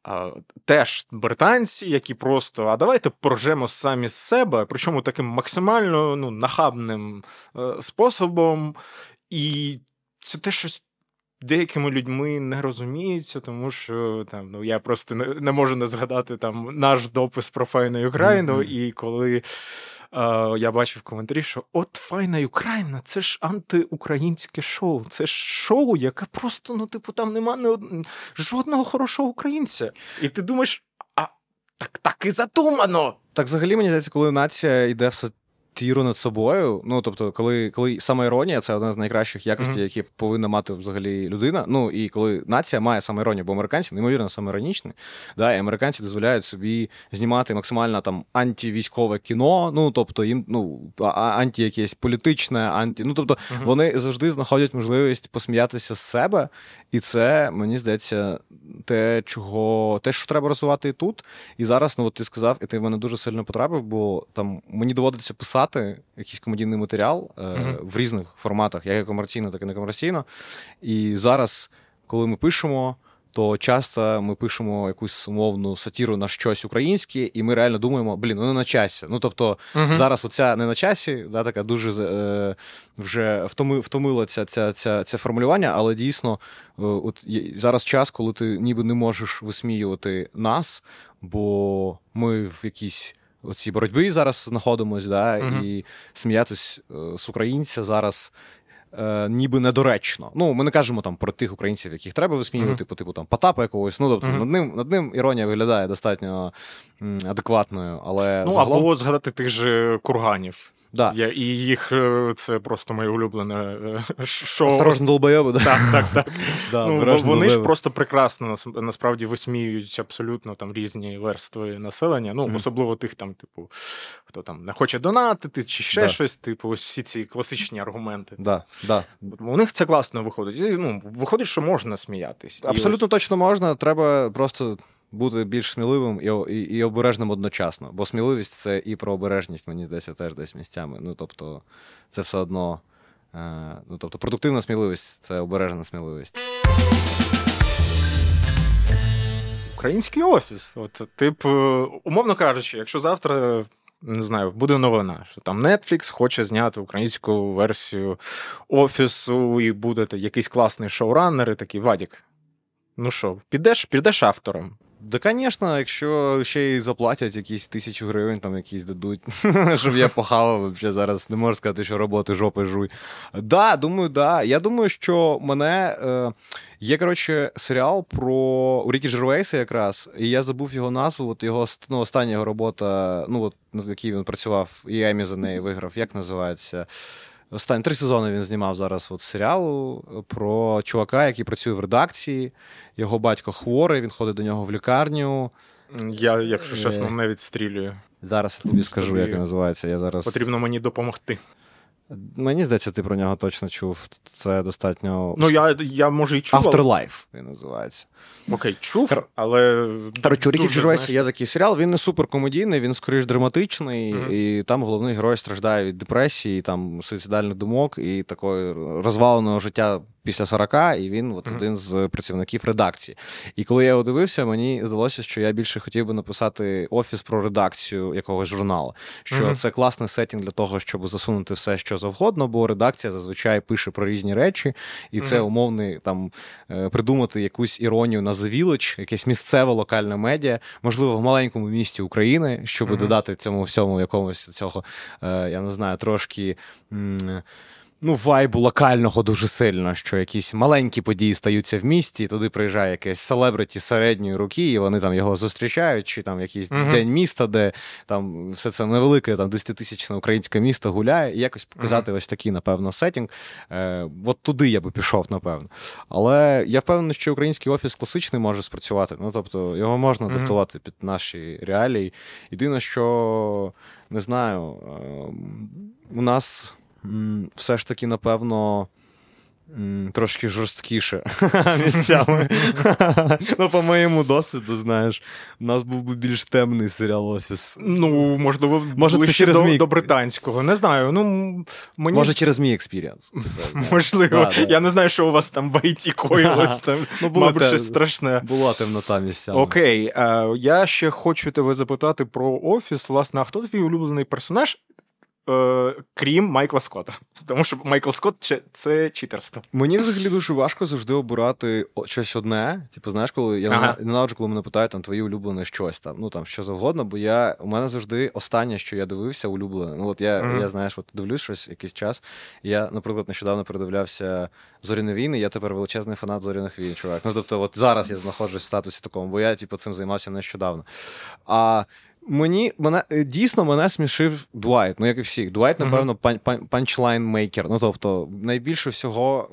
Uh, теж британці, які просто, а давайте поржемо самі з себе, причому таким максимально ну, нахабним uh, способом. І це те, що деякими людьми не розуміється, тому що там, ну, я просто не, не можу не згадати там, наш допис про Файну Україну, mm-hmm. і коли е, я бачив коментарі, що от Файна Україна, це ж антиукраїнське шоу, це ж шоу, яке просто, ну, типу, там нема не од... жодного хорошого українця. І ти думаєш, а так, так і задумано! Так взагалі, мені здається, коли нація йде все тіру над собою, ну, тобто, коли, коли самоіронія, це одна з найкращих якостей, mm-hmm. які повинна мати взагалі людина, ну, і коли нація має самоіронію, бо американці неймовірно самоіронічні, да, і американці дозволяють собі знімати максимально там антивійськове кіно, ну, тобто, їм, ну, анті якесь політичне, анті, ну, тобто, mm-hmm. вони завжди знаходять можливість посміятися з себе, і це, мені здається, те, чого, те, що треба розвивати і тут, і зараз, ну, от ти сказав, і ти в мене дуже сильно потрапив, бо там мені доводиться писати якийсь комедійний матеріал е, mm-hmm. в різних форматах, як і комерційно, так і некомерційно. І зараз, коли ми пишемо, то часто ми пишемо якусь умовну сатіру на щось українське, і ми реально думаємо, блін, ну не на часі. Ну, тобто, mm-hmm. зараз оця не на часі, да, така дуже е, вже втоми, втомила ця, ця, ця, ця формулювання, але дійсно е, от є, зараз час, коли ти ніби не можеш висміювати нас, бо ми в якійсь у цій боротьбі зараз знаходимось, да, uh-huh. і сміятись е, з українця зараз е, ніби недоречно. Ну, ми не кажемо там про тих українців, яких треба висміювати, uh-huh. по типу там Потапа якогось. Ну, тобто uh-huh. над ним, над ним іронія виглядає достатньо м, адекватною, але ну, загалом... або згадати тих же курганів. Да. Я, і їх, це просто моє улюблене шоу. Осторожно, долбойоби, да? Так, так, так. Да, ну, вони долбойоби. Ж просто прекрасно, насправді, висміюють абсолютно там різні верстви населення, ну, mm-hmm. особливо тих там, типу, хто там не хоче донатити, чи ще да. щось, типу, ось всі ці класичні аргументи. Да, да. У них це класно виходить. І, ну, виходить, що можна сміятись. Абсолютно ось... точно можна, треба просто... бути більш сміливим і, і, і обережним одночасно. Бо сміливість – це і про обережність, мені здається, теж десь місцями. Ну, тобто, це все одно... Е, ну, тобто, продуктивна сміливість – це обережна сміливість. Український офіс. От, тип, умовно кажучи, якщо завтра... не знаю, буде новина, що там Netflix хоче зняти українську версію офісу, і буде якийсь класний шоураннер, і такий Вадік. Ну що, підеш, підеш автором? Да, звісно, якщо ще й заплатять якісь тисячу гривень, там якісь дадуть, щоб я похавав, взагалі зараз не можу сказати, що роботи жопи жуй. Да, думаю, да. Я думаю, що мене... Е... Є, коротше, серіал про Рікі Джервейса якраз, і я забув його назву, от його ну, остання його робота, ну, от, над якій він працював, і Еммі за неї виграв, як називається... Останні три сезони він знімав зараз от серіалу про чувака, який працює в редакції. Його батько хворий, він ходить до нього в лікарню. Я, якщо чесно, не відстрілюю. Зараз я тобі скажу, як він називається. Я зараз... Потрібно мені допомогти. Мені здається, ти про нього точно чув. Це достатньо... Ну, я, я може, і чув. Afterlife він називається. Окей, чув, але... Короче, Рікі Джервейс є такий серіал, він не суперкомедійний, він, скоріш, драматичний, mm-hmm. і там головний герой страждає від депресії, там, суїцидальних думок і такої розваленого життя після сорока, і він от, mm-hmm. один з працівників редакції. І коли я його дивився, мені здалося, що я більше хотів би написати офіс про редакцію якогось журналу, що mm-hmm. це класний сеттінг для того, щоб засунути все, що завгодно, бо редакція зазвичай пише про різні речі, і це mm-hmm. умовний там придумати якусь іронію на завілоч, якесь місцеве локальне медіа, можливо, в маленькому місті України, щоб mm-hmm. додати цьому всьому якомусь цього, я не знаю, трошки... Ну, вайбу локального дуже сильно, що якісь маленькі події стаються в місті, і туди приїжджає якесь селебриті середньої руки, і вони там його зустрічають, чи там якийсь uh-huh. день міста, де там все це невелике, там десятитисячне українське місто гуляє, і якось показати uh-huh. ось такий, напевно, сеттінг. Е, от туди я би пішов, напевно. Але я впевнений, що український офіс класичний може спрацювати, ну, тобто, його можна uh-huh. адаптувати під наші реалії. Єдине, що, не знаю, е, у нас... все ж таки, напевно, трошки жорсткіше місцями. Ну, по моєму досвіду, знаєш, у нас був би більш темний серіал «Офіс». Ну, можливо, ближче до британського. Не знаю, ну... Може, через мій експіріанс. Можливо. Я не знаю, що у вас там в ай ті коїлось. Мабуть, щось страшне. Була темнота місцями. Окей. Я ще хочу тебе запитати про «Офіс». Власне, а хто твій улюблений персонаж? Крім Майкла Скотта. Тому що Майкл Скотт – це читерство. Мені взагалі дуже важко завжди обирати щось одне. Типу, знаєш, коли я ага. ненавиджу, коли мене питають, там, твої улюблені щось, там, ну, там, що завгодно, бо я, у мене завжди останнє, що я дивився, улюблене. Ну, от я, mm-hmm. я знаєш, от дивлюсь щось якийсь час. Я, наприклад, нещодавно передивлявся «Зоряні війни», я тепер величезний фанат «Зоряних війн», чувак. Ну, тобто, от зараз я знаходжусь в статусі такому, бо я, типу, цим займався нещодавно. А Мені, мене, дійсно, мене смішив Дуайт, ну, як і всіх. Дуайт, напевно, uh-huh. панчлайн-мейкер. Ну, тобто, найбільше всього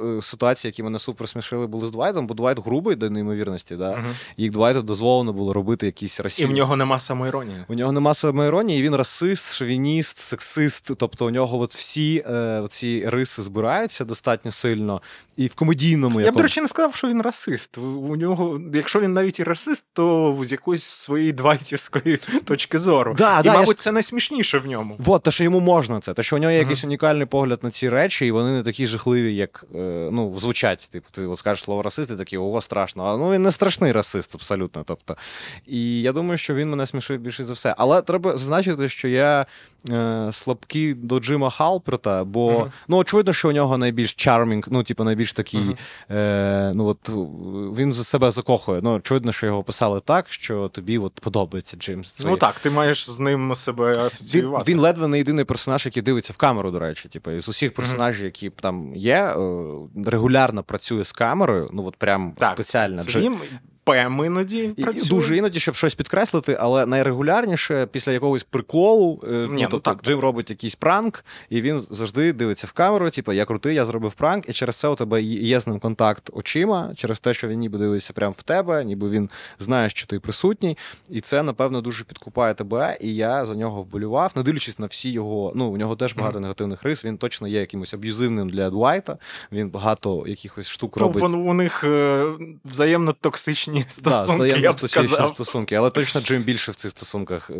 е, ситуації, які мене супер смішили, були з Дуайтом, бо Дуайт грубий до неймовірності, да? uh-huh. і Дуайту дозволено було робити якісь расизм. І в нього нема самоіронії. У нього нема самоіронії, і він расист, шовініст, сексист, тобто у нього от всі е, ці риси збираються достатньо сильно, і в комедійному... Я, я б, до речі, не сказав, що він расист. У нього, якщо він навіть і расист, то з якоїсь своєї дуайтівської точки зору. Да, і, да, мабуть, я... це найсмішніше в ньому. Вот, те, що йому можна це. Те, що у нього є uh-huh. якийсь унікальний погляд на ці речі, і вони не такі жахливі, як, ну, звучать. Типу, ти от скажеш слово «расист», і такий, ого, страшно. А, ну, він не страшний расист, абсолютно. Тобто. І я думаю, що він мене смішив більше за все. Але треба зазначити, що я е, слабкий до Джима Халперта, бо, uh-huh. ну, очевидно, що у нього найбільш чармінг, ну, типу, найбільш такий, uh-huh. е, ну, от, він за себе закохує. Ну, очевидно, що його писали так, що тобі от подобається Джеймс. Ну так, ти маєш з ним себе асоціювати. Він, він ледве не єдиний персонаж, який дивиться в камеру, до речі. Типу, з усіх персонажів, mm-hmm. які там є, регулярно працює з камерою, ну от прям так, спеціально. Це, це Джим... Пем іноді працює. Дуже іноді, щоб щось підкреслити, але найрегулярніше після якогось приколу, Ні, ну, ну, тобто, так, Джим робить якийсь пранк, і він завжди дивиться в камеру, типу, я крутий, я зробив пранк, і через це у тебе є з ним контакт очима, через те, що він ніби дивиться прямо в тебе, ніби він знає, що ти присутній, і це, напевно, дуже підкупає тебе, і я за нього вболював, не дивлячись на всі його, ну, у нього теж багато mm-hmm. негативних рис, він точно є якимось аб'юзивним для Дуайта, він багато якихось штук робить. Тобто у них взаємно токсичні стосунки, да, я б сказав. Стосунки, але точно Джим більше в цих стосунках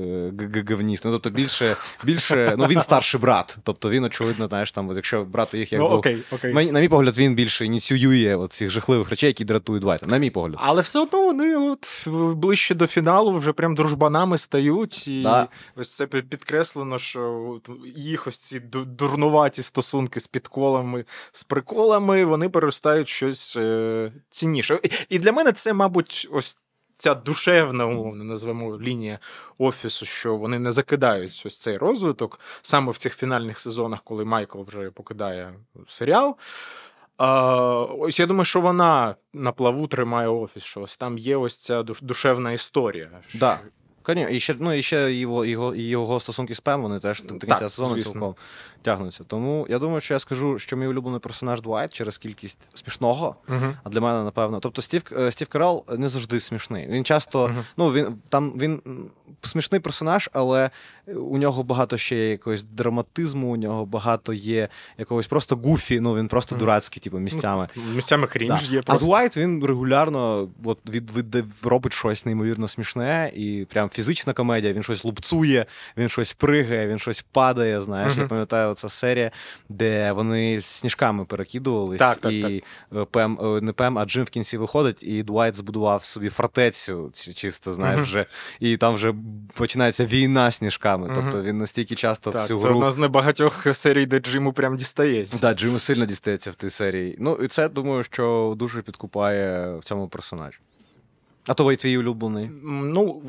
говніст. Ну, тобто більше, більше, ну, він старший брат, тобто він, очевидно, знаєш, там, якщо брати їх як ну, окей, окей. На, на мій погляд, він більше ініціює цих жахливих речей, які дратують Дуайта, на мій погляд. Але все одно вони от ближче до фіналу вже прям дружбанами стають, і да. Ось це підкреслено, що їх ось ці дурнуваті стосунки з підколами, з приколами, вони переростають щось е- цінніше. І для мене це, мабуть, ось ця душевна, умовно, назвемо, лінія Офісу, що вони не закидають ось цей розвиток, саме в цих фінальних сезонах, коли Майкл вже покидає серіал. Uh, ось я думаю, що вона на плаву тримає Офіс, що ось там є ось ця душевна історія. Так, да. Що... і ще, ну, і ще його, його, його стосунки з Пем, вони теж до кінця сезону цілком тягнуться. Тому я думаю, що я скажу, що мій улюблений персонаж Дуайт через кількість смішного, uh-huh. а для мене, напевно, тобто Стів, Стів Карелл не завжди смішний. Він часто, uh-huh. ну, він, там, він смішний персонаж, але у нього багато ще є якогось драматизму, у нього багато є якогось просто гуфі, ну, він просто дурацький, типу, місцями. Місцями крінж да. є просто. А Дуайт, він регулярно от, від, від, від, робить щось неймовірно смішне, і прям фізична комедія, він щось лупцує, він щось пригає, він щось падає, знаєш. Uh-huh. Я пам'ятаю, оця серія, де вони з сніжками перекидувались, так, так, і так. Пем, не Пем, а Джим в кінці виходить, і Дуайт збудував собі фортецю, чисто, знаєш, uh-huh. вже, і там вже починається війна сніжками, uh-huh. тобто він настільки часто так, в цю гру... Так, це одна з небагатьох серій, де Джиму прям дістається. Так, да, Джиму сильно дістається в тій серії. Ну, і це, думаю, що дуже підкупає в цьому персонажі. А то ви твій улюблений? Ну,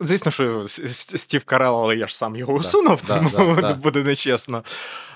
звісно, що Стів Карелл, але я ж сам його усунув, да, тому да, да, да. буде нечесно.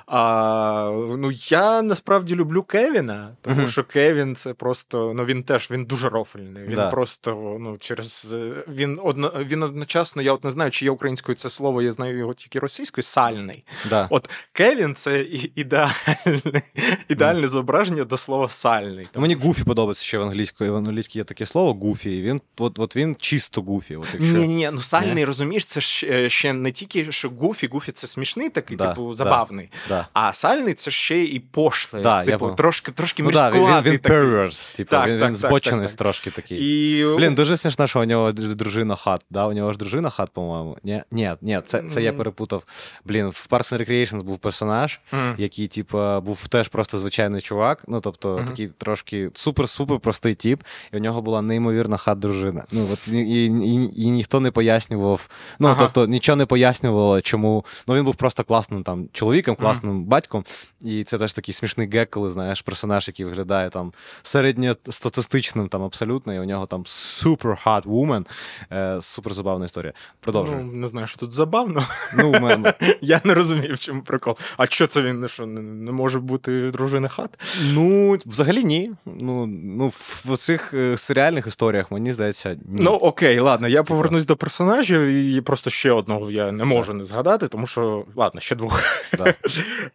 А, ну, я насправді люблю Кевіна, тому uh-huh. що Кевін це просто, ну, він теж, він дуже рофельний. Він да. просто, ну, через, він, одно, він одночасно, я от не знаю, чи є українською це слово, я знаю його тільки російською, сальний. Да. От Кевін це ідеальне, ідеальне mm. зображення до слова сальний. Тому... Мені гуфі подобається ще в англійській, в англійській є таке слово гуфі, він, от, от він чисто гуфі. От якщо... Ні-ні, ну, сальний, yeah. розумієш, це ж, ще не тільки, що гуфі, гуфі це смішний такий, да, типу, забавний. Да. Да. А сальний це ще і пошлий, да, типу, трошки, трошки ну, мірськуватий. Да, він perverse, типу, так, він, так, він збочений трошки такий. І... Блін, дуже смішно, що у нього дружина хат, да? У нього ж дружина хат, по-моєму. Ні, ні, ні це, це я перепутав. Блін, в Parks and Recreation був персонаж, mm. який, типу, був теж просто звичайний чувак, ну, тобто, mm-hmm. такий трошки супер-супер простий тип, і у нього була неймовірна хат-дружина. Ну, от, і, і, і, і ніхто не пояснював, ну, ага. тобто, нічого не пояснювало, чому, ну, він був просто класним, там, чоловіком, класним батьком, і це теж такий смішний гек, коли, знаєш, персонаж, який виглядає там середньостатистичним там абсолютно, і у нього там super hot woman, е, супер забавна історія. Продовжуй. Ну, не знаю, що тут забавно. Ну, у мене. Я не розумію, в чому прикол. А що це він, що не може бути дружини хат? Ну, взагалі ні. Ну, ну в, в цих серіальних історіях, мені здається, ні. Ну, окей, ладно, я повернусь так. до персонажів, і просто ще одного я не можу так. не згадати, тому що, ладно, ще двох. Так.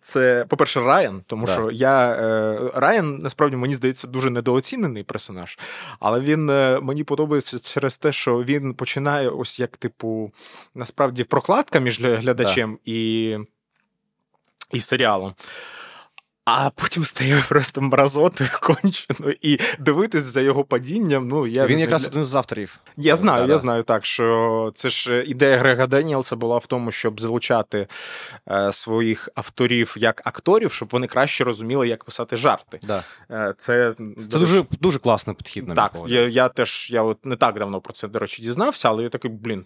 Це, по-перше, Райан, тому да. що я... Е, Райан, насправді, мені здається, дуже недооцінений персонаж, але він е, мені подобається через те, що він починає ось як, типу, насправді, прокладка між глядачем да. і, і серіалом. А потім стає просто мразотою кончено, і дивитись за його падінням, ну, я... Він якраз один з авторів. Я знаю, да, я да. знаю так, що це ж ідея Грега Даніелса була в тому, щоб залучати е, своїх авторів як акторів, щоб вони краще розуміли, як писати жарти. Да. Е, це це дуже, дуже класний підхід, на мій погляд. Так, я, я теж, я от не так давно про це, до речі, дізнався, але я такий, блін,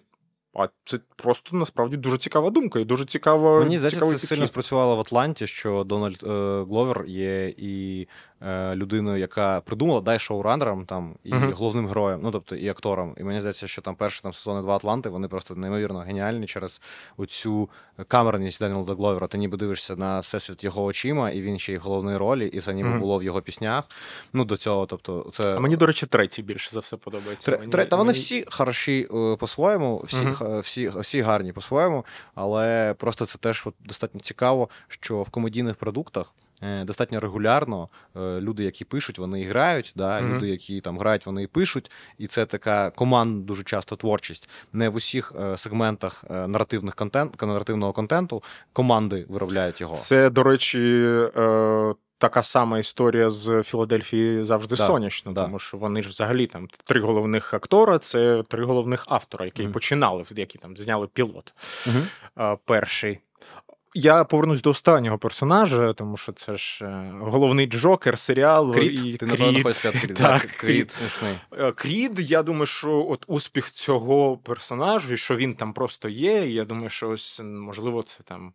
А це просто, насправді, дуже цікава думка і дуже цікава. Мені здається, це підхід. Сильно спрацювало в Атланті, що Дональд е, Гловер є і е, людиною, яка придумала, дай шоуранером там, і uh-huh. головним героєм, ну, тобто, і актором. І мені здається, що там перші там, сезони два Атланти, вони просто неймовірно геніальні через оцю камерність Дональда Гловера. Ти ніби дивишся на всесвіт його очима, і він ще й в головній ролі, і це ніби uh-huh. було в його піснях. Ну, до цього, тобто, це... А мені, до речі, третій більше за все подобається. Тре... Мені... Та вони мені... всі хороші по-своєму, всі uh-huh. Всі, всі гарні по-своєму, але просто це теж от достатньо цікаво, що в комедійних продуктах достатньо регулярно люди, які пишуть, вони і грають, да? Mm-hmm. Люди, які там грають, вони і пишуть, і це така командна дуже часто творчість. Не в усіх сегментах наративних контент, наративного контенту команди виробляють його. Це, до речі, е- така сама історія з «Філадельфії завжди да, сонячно», да. Тому що вони ж взагалі там три головних актора, це три головних автора, які mm-hmm. починали, які там зняли пілот mm-hmm. перший. Я повернусь до останнього персонажа, тому що це ж головний Джокер, серіал. Крід, і... ти напевно хочеш сказати Крід. Так, Крід смішний. Крід, я думаю, що от успіх цього персонажу, і що він там просто є, і я думаю, що ось, можливо, це там...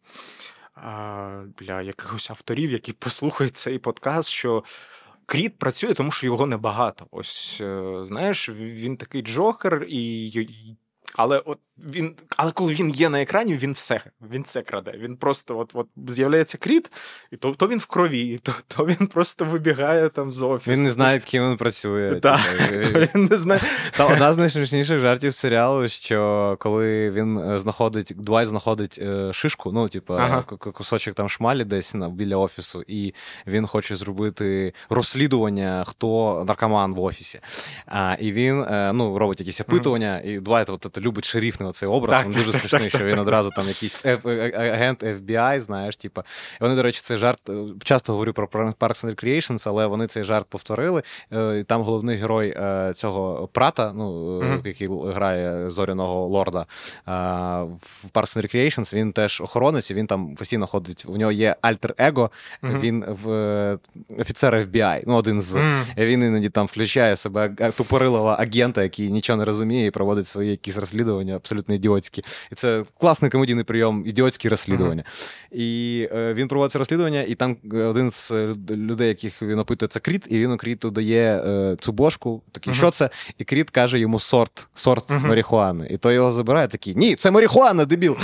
для якихось авторів, які послухають цей подкаст, що Крід працює, тому що його небагато. Ось, знаєш, він такий Джокер, і... але, от він... але коли він є на екрані, він все, він все краде. Він просто, от, от з'являється Крід, і то, то він в крові, і то, то він просто вибігає там з офісу. Він не знає, ким він працює. Так, він не знає. Та одна з найсмішніших жартів серіалу, що коли він знаходить, Дуайт знаходить шишку, ну, типу, ага. кусочок там шмалі десь біля офісу, і він хоче зробити розслідування, хто наркоман в офісі. А, і він, ну, робить якісь опитування, і Дуайт, от це любить шерифний оцей образ, так, він так, дуже так, смішний, так, що так, він так. одразу там якийсь F- агент еф бі ай, знаєш, типа. І вони, до речі, цей жарт, часто говорю про Parks and Recreation, але вони цей жарт повторили, і там головний герой цього Прата, ну, mm-hmm. який грає Зоряного Лорда, в Parks and Recreation, він теж охоронець, і він там постійно ходить, у нього є альтер-его, mm-hmm. він в... офіцер еф бі ай, ну, один з, mm-hmm. він іноді там включає себе тупорилого агента, який нічого не розуміє і проводить свої якісь розслідування абсолютно ідіотські. І це класний комедійний прийом, ідіотські розслідування. Uh-huh. І е, він проводить це розслідування, і там один з людей, яких він опитує, це Крід, і він у Кріду дає е, цю бошку, такий, uh-huh. що це? І Крід каже йому сорт, сорт uh-huh. марихуани. І той його забирає, такий, ні, це марихуана, дебіл!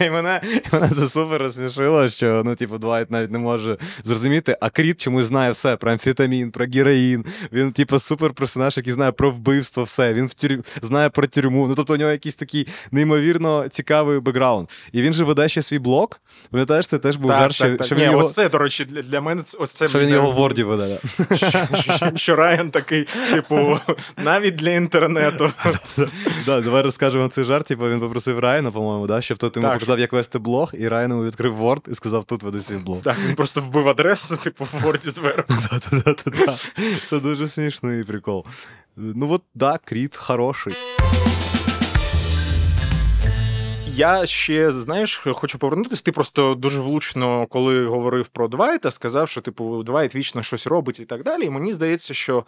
І мене, мене це супер розсмішило, що, ну, типу, Дуайт навіть не може зрозуміти, а Крід чомусь знає все, про амфетамін, про героїн, він, типу, супер персонаж, який знає про вбивство, все, він в тюрь... знає про тюрму, ну, тобто у нього якийсь такий неймовірно цікавий бекграунд. І він же веде ще свій блог. Пам'ятаєш, це теж був так, жарт, так, що, так. що Ні, його... оце, до речі, для, для мене оце... Що він його в Ворді веде, да. що, що Райан такий, типу, навіть для інтернету. да, давай розкажемо цей жарт. Типу, він попросив Райана, по-моєму, да, щоб той йому так, показав, як вести блог, і Райан йому відкрив Ворд і сказав, тут веди свій блог. Так, він просто вбив адресу, типу, в Ворді зверху. Це дуже смішний прикол. Ну, от, да, Крід хороший. Я ще, знаєш, хочу повернутися. Ти просто дуже влучно, коли говорив про Дуайта, сказав, що, типу, Дуайт вічно щось робить і так далі. І мені здається, що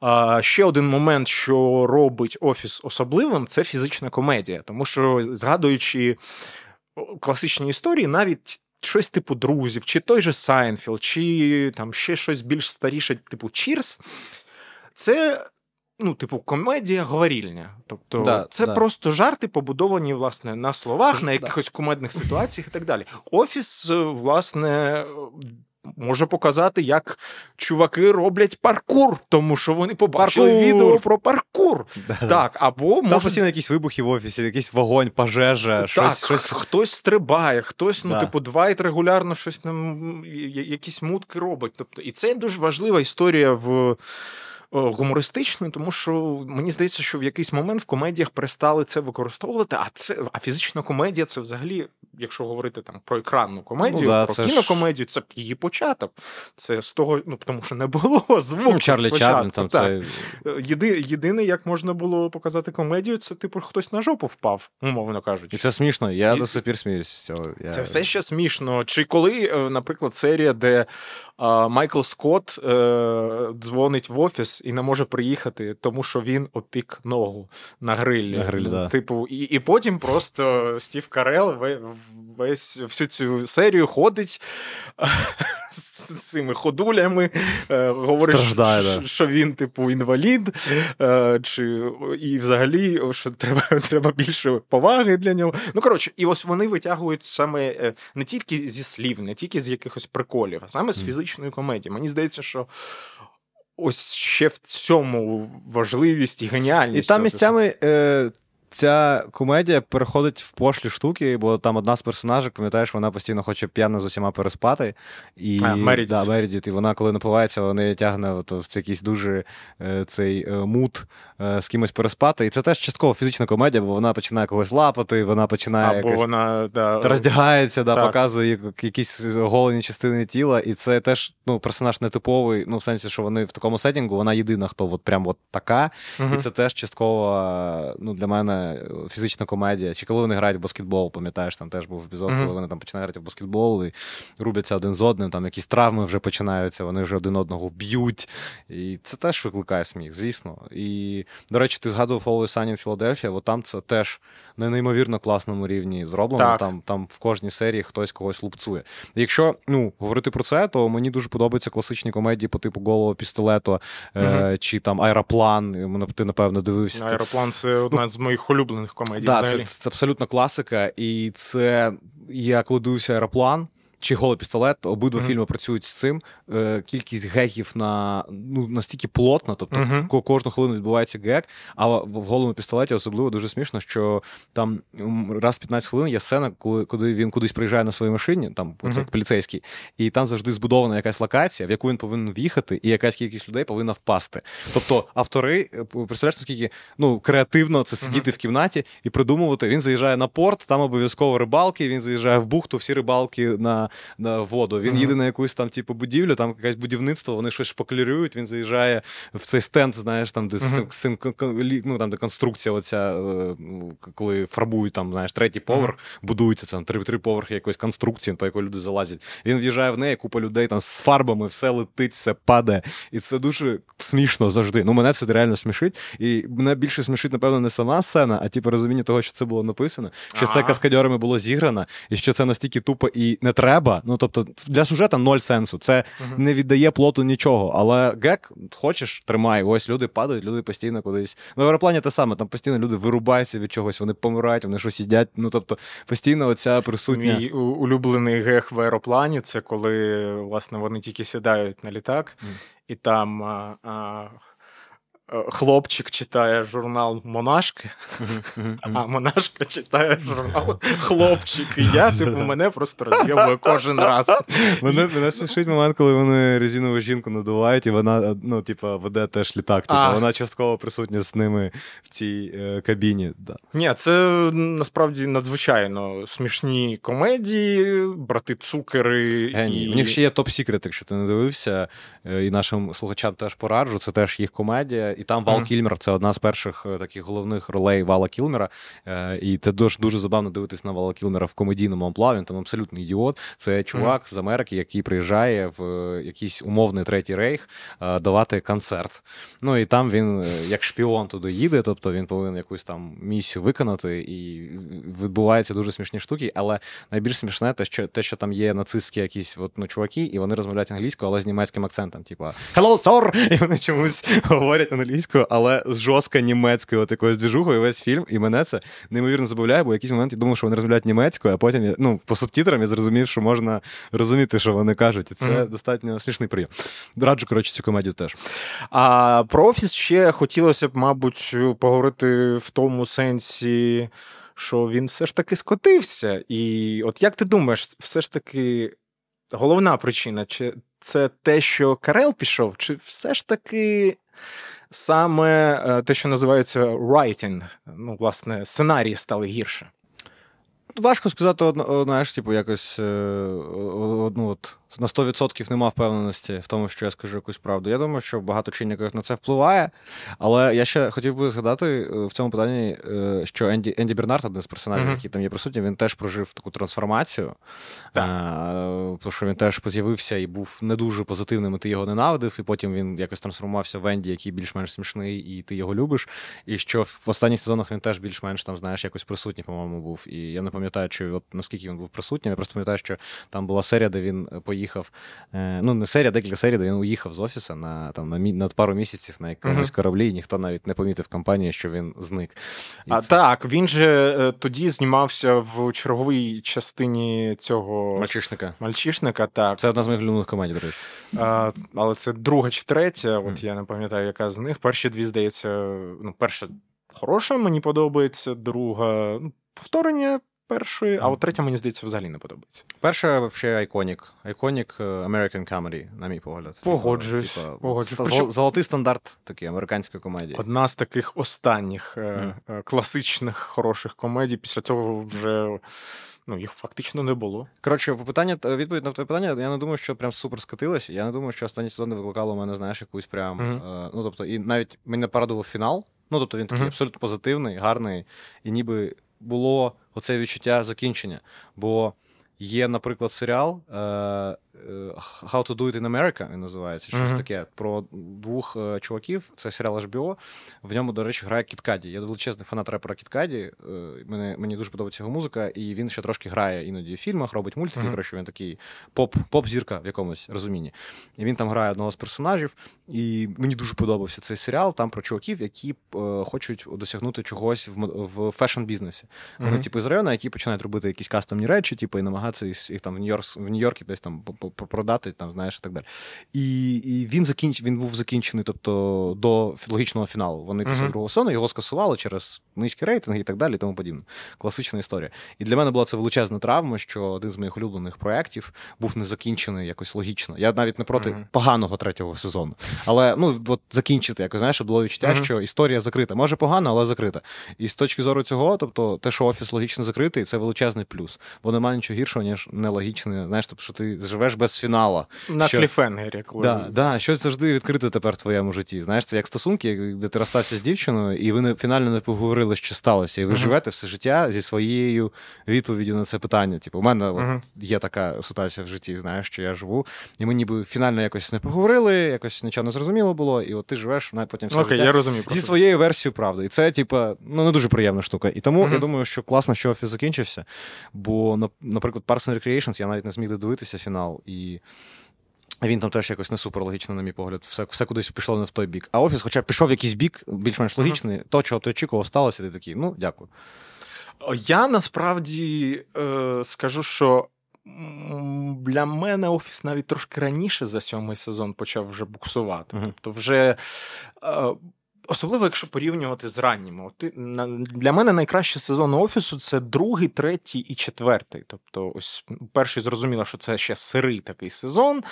а, ще один момент, що робить «Офіс» особливим, це фізична комедія. Тому що, згадуючи класичні історії, навіть щось типу «Друзів», чи той же «Сайнфілд», чи там ще щось більш старіше, типу «Чірс», це... Ну, типу, комедія-говорільня. Тобто, да, це да. просто жарти, побудовані, власне, на словах, на якихось кумедних ситуаціях і так далі. «Офіс», власне, може показати, як чуваки роблять паркур, тому що вони побачили паркур. Відео про паркур. Да, так, або... Там може... постійно якісь вибухи в офісі, якийсь вогонь, пожежа, так, щось... щось... хтось стрибає, хтось, ну, да. типу, Дуайт регулярно щось, там, якісь мутки робить. Тобто, і це дуже важлива історія в... гумористичний, тому що мені здається, що в якийсь момент в комедіях перестали це використовувати, а це а фізична комедія це взагалі, якщо говорити там про екранну комедію, ну, да, про це кінокомедію, це її початок. Це з того, ну, тому що не було звуку Чарлі Чаплін там це... Єди, єдине, як можна було показати комедію, це типу хтось на жопу впав, умовно кажучи. І це смішно, я І... до сих пір сміюся з цього. Я... Це все ще смішно. Чи коли, наприклад, серія, де Майкл Скотт дзвонить в офіс і не може приїхати, тому що він опік ногу на грилі. На грилі, да. Типу, і, і потім просто Стів Карелл весь всю цю серію ходить з цими ходулями, говорить, страждає, що, да. що він, типу, інвалід, чи, і взагалі, що треба, треба більше поваги для нього. Ну, коротше, і ось вони витягують саме не тільки зі слів, не тільки з якихось приколів, а саме з фізичної комедії. Мені здається, що ось ще в цьому важливість і геніальність. І там місцями... Е... Ця комедія переходить в пошлі штуки, бо там одна з персонажів, пам'ятаєш, вона постійно хоче п'яна з усіма переспати. І, а, Мередіт. Да, Мередіт. І вона, коли напивається, вона тягне от, в якийсь дуже цей мут з кимось переспати. І це теж частково фізична комедія, бо вона починає когось лапати, вона починає якось... вона, да, роздягається, да, показує якісь голені частини тіла. І це теж, ну, персонаж нетиповий, ну, в сенсі, що вони в такому сеттінгу, вона єдина, хто от прям от така. Угу. І це теж частково, ну, для мене фізична комедія. Чи коли вони грають в баскетбол, пам'ятаєш, там теж був епізод, mm-hmm. коли вони там починають грати в баскетбол і рубляться один з одним, там якісь травми вже починаються, вони вже один одного б'ють. І це теж викликає сміх, звісно. І, до речі, ти згадував Always Sunny in Philadelphia, бо там це теж на неймовірно класному рівні зроблено, там, там в кожній серії хтось когось лупцує. Якщо, ну, говорити про це, то мені дуже подобаються класичні комедії по типу «Голого пістолету», mm-hmm. е- чи там «Аероплан», ти, напевно, дивився. «Аероплан» — це одна ну, з моїх улюблених комедій. Да, це, це абсолютно класика, і це, я коли дивився «Аероплан» чи «Голий пістолет», обидва mm-hmm. фільми працюють з цим, кількість гегів на, ну, настільки плотна, тобто mm-hmm. кожну хвилину відбувається гег, а в «Голому пістолеті» особливо дуже смішно, що там раз в п'ятнадцять хвилин є сцена, коли, коли він кудись приїжджає на своїй машині, там оцей mm-hmm. поліцейський, і там завжди збудована якась локація, в яку він повинен в'їхати, і якась кількість людей повинна впасти. Тобто автори, представляєш, наскільки, ну, креативно це сидіти mm-hmm. в кімнаті і придумувати, він заїжджає на порт, там обов'язково рибалки, він заїжджає в бухту, всі рибалки на на воду. Він mm-hmm. їде на якусь там типу будівлю, там якесь будівництво, вони щось шпаклюють, він заїжджає в цей стенд, знаєш, там де mm-hmm. сим, ну, там де конструкція оця, коли фарбують там, знаєш, третій поверх, mm-hmm. будуються там три, три поверхи якоїсь конструкції, по якій люди залазять. Він в'їжджає в неї, купа людей там з фарбами, все летить, все падає. І це дуже смішно завжди. Ну, мене це реально смішить. І мене більше смішить, напевно, не сама сцена, а типу розуміння того, що це було написано, що це каскадьорами було зіграно, і що це настільки тупо і не треба. Ну, тобто, для сюжета ноль сенсу. Це uh-huh. не віддає плоту нічого. Але гек, хочеш, тримай. Ось люди падають, люди постійно кудись. Ну, в «Аероплані» те саме. Там постійно люди вирубаються від чогось, вони помирають, вони щось їдять. Ну, тобто, постійно оця присутня... Мій улюблений гек в «Аероплані» — це коли, власне, вони тільки сідають на літак, mm. і там... А, а... хлопчик читає журнал «Монашки», а «Монашка» читає журнал «Хлопчик». І я, типу, мене просто роз'єбує кожен раз. Мене, мене смішить момент, коли вони резинову жінку надувають, і вона, ну, типу, веде теж літак. Типу, вона частково присутня з ними в цій е, кабіні. Да. Ні, це, насправді, надзвичайно смішні комедії, брати Цукери. Гені. І... У них ще є топ-сікрет, якщо ти не дивився, і нашим слухачам теж пораджу, це теж їх комедія. І там Вал mm-hmm. Кілмер, це одна з перших таких головних ролей Вала Кілмера. Е, і це дуже, дуже забавно дивитись на Вала Кілмера в комедійному амплуа. Він там абсолютно ідіот. Це чувак mm-hmm. з Америки, який приїжджає в якийсь умовний Третій Рейх е, давати концерт. Ну і там він е, як шпіон туди їде, тобто він повинен якусь там місію виконати, і відбуваються дуже смішні штуки. Але найбільш смішне те, що, те, що там є нацистські якісь от, ну, чуваки, і вони розмовляють англійською, але з німецьким акцентом. Типа «Hello, sir!» І вони чомусь говорять англійською, але з жорстко німецькою от якоюсь движухою весь фільм, і мене це неймовірно забавляє, бо в якийсь момент я думав, що вони розмовляють німецькою, а потім я, ну, по субтитрам я зрозумів, що можна розуміти, що вони кажуть, і це mm-hmm. достатньо смішний прийом. Раджу, коротше, цю комедію теж. А про «Офіс» ще хотілося б, мабуть, поговорити в тому сенсі, що він все ж таки скотився, і от як ти думаєш, все ж таки головна причина, чи це те, що Карелл пішов, чи все ж таки... Саме те, що називається writing, ну, власне, сценарії стали гірше. Важко сказати, знаєш, типу, якось одну от на сто відсотків нема впевненості в тому, що я скажу якусь правду. Я думаю, що багато чинників на це впливає, але я ще хотів би згадати в цьому питанні, що Енді, Енді Бернард, один з персонажів, mm-hmm. який там є присутній, він теж прожив таку трансформацію, yeah. тому що він теж з'явився і був не дуже позитивним, і ти його ненавидив, і потім він якось трансформувався в Енді, який більш-менш смішний, і ти його любиш, і що в останніх сезонах він теж більш-менш там, знаєш, якось присутній, по-моєму, був. І я не пам'ятаю, чи от наскільки він був присутній, я просто пам'ятаю, що там була серія, де він поїхав, ну не серія, декілька серій, де він уїхав з офісу на, там, на, мі... на пару місяців на якомусь uh-huh. кораблі, і ніхто навіть не помітив компанії, що він зник. І а це... так, він же тоді знімався в черговій частині цього... Мальчишника. Мальчишника, так. Це одна з моїх улюблених команд, до речі. А, але це друга чи третя, от mm. я не пам'ятаю, яка з них. Перші дві, здається, ну перша хороша, мені подобається, друга, ну, повторення першої, а от третя, мені здається, взагалі не подобається. Перша, взагалі, айконік. Айконік American Comedy, на мій погляд. Погоджуюсь. Типа, погоджуюсь. Ста- Причому... Золотий стандарт такий американської комедії. Одна з таких останніх mm. е- класичних хороших комедій. Після цього вже... Ну, їх фактично не було. Коротше, питання, відповідь на твоє питання, я не думаю, що прям супер скатилась. Я не думаю, що останній сезон не викликало у мене, знаєш, якусь прям... Mm-hmm. Е, ну, тобто, і навіть мене порадував фінал. Ну, тобто, він такий mm-hmm. абсолютно позитивний, гарний. І ніби було оце відчуття закінчення. Бо є, наприклад, серіал е, How to do it in America, він називається, щось mm-hmm. таке, про двох е, чуваків, це серіал ейч бі о, в ньому, до речі, грає Кіткаді. Я величезний фанат репера Кіткаді, е, мені, мені дуже подобається його музика, і він ще трошки грає іноді в фільмах, робить мультики, mm-hmm. коротше, він такий поп, поп-зірка в якомусь розумінні. І він там грає одного з персонажів, і мені дуже подобався цей серіал, там про чуваків, які е, хочуть досягнути чогось в, в фешн-бізнесі. Mm-hmm. Вони, типу, з району, які починають робити якісь кастомні речі, типу, і намагатися їх, їх там в Нью-Йорк, в Нью-Йоркі десь там продати, там, знаєш, і так далі. І, і він, закінч... він був закінчений, тобто, до логічного фіналу. Вони після mm-hmm. другого сезону його скасували через низькі рейтинги і так далі, і тому подібне. Класична історія. І для мене була це величезна травма, що один з моїх улюблених проєктів був не закінчений якось логічно. Я навіть не проти mm-hmm. поганого третього сезону. Але, ну, от закінчити, якось, знаєш, було відчуття, mm-hmm. що історія закрита. Може, погано, але закрита. І з точки зору цього, тобто, те, що офіс логічно закритий, це величезний плюс. Бо немає нічого гіршого, ніж нелогічне, знаєш, тобто, що ти живеш без фінала. На що... кліфенгері. Коли... Да, да, щось завжди відкрите тепер в твоєму житті. Знаєш, це як стосунки, де ти розстався з дівчиною, і ви не, фінально не поговорили, що сталося. І ви uh-huh. живете все життя зі своєю відповіддю на це питання. Типу, у мене uh-huh. от, є така ситуація в житті, знаєш, що я живу, і ми ніби фінально якось не поговорили, якось нічого не зрозуміло було, і от ти живеш потім все okay, життя я розумію, зі своєю версією правди. І це, типу, ну, не дуже приємна штука. І тому, uh-huh. я думаю, що класно, що офіс закінчився, бо, наприклад, Parks and Recreation я навіть не зміг додивитися фінал, і він там теж якось не супер логічно, на мій погляд. Все, все кудись пішло не в той бік. А офіс, хоча б пішов в якийсь бік, більш-менш логічний, uh-huh. то, чого ти очікував, сталося, ти такий, ну, дякую. Я, насправді, скажу, що для мене офіс навіть трошки раніше за сьомий сезон почав вже буксувати. Uh-huh. Тобто вже... Особливо, якщо порівнювати з ранніми. Для мене найкращі сезони офісу – це другий, третій і четвертий. Тобто, ось перший зрозуміло, що це ще сирий такий сезон.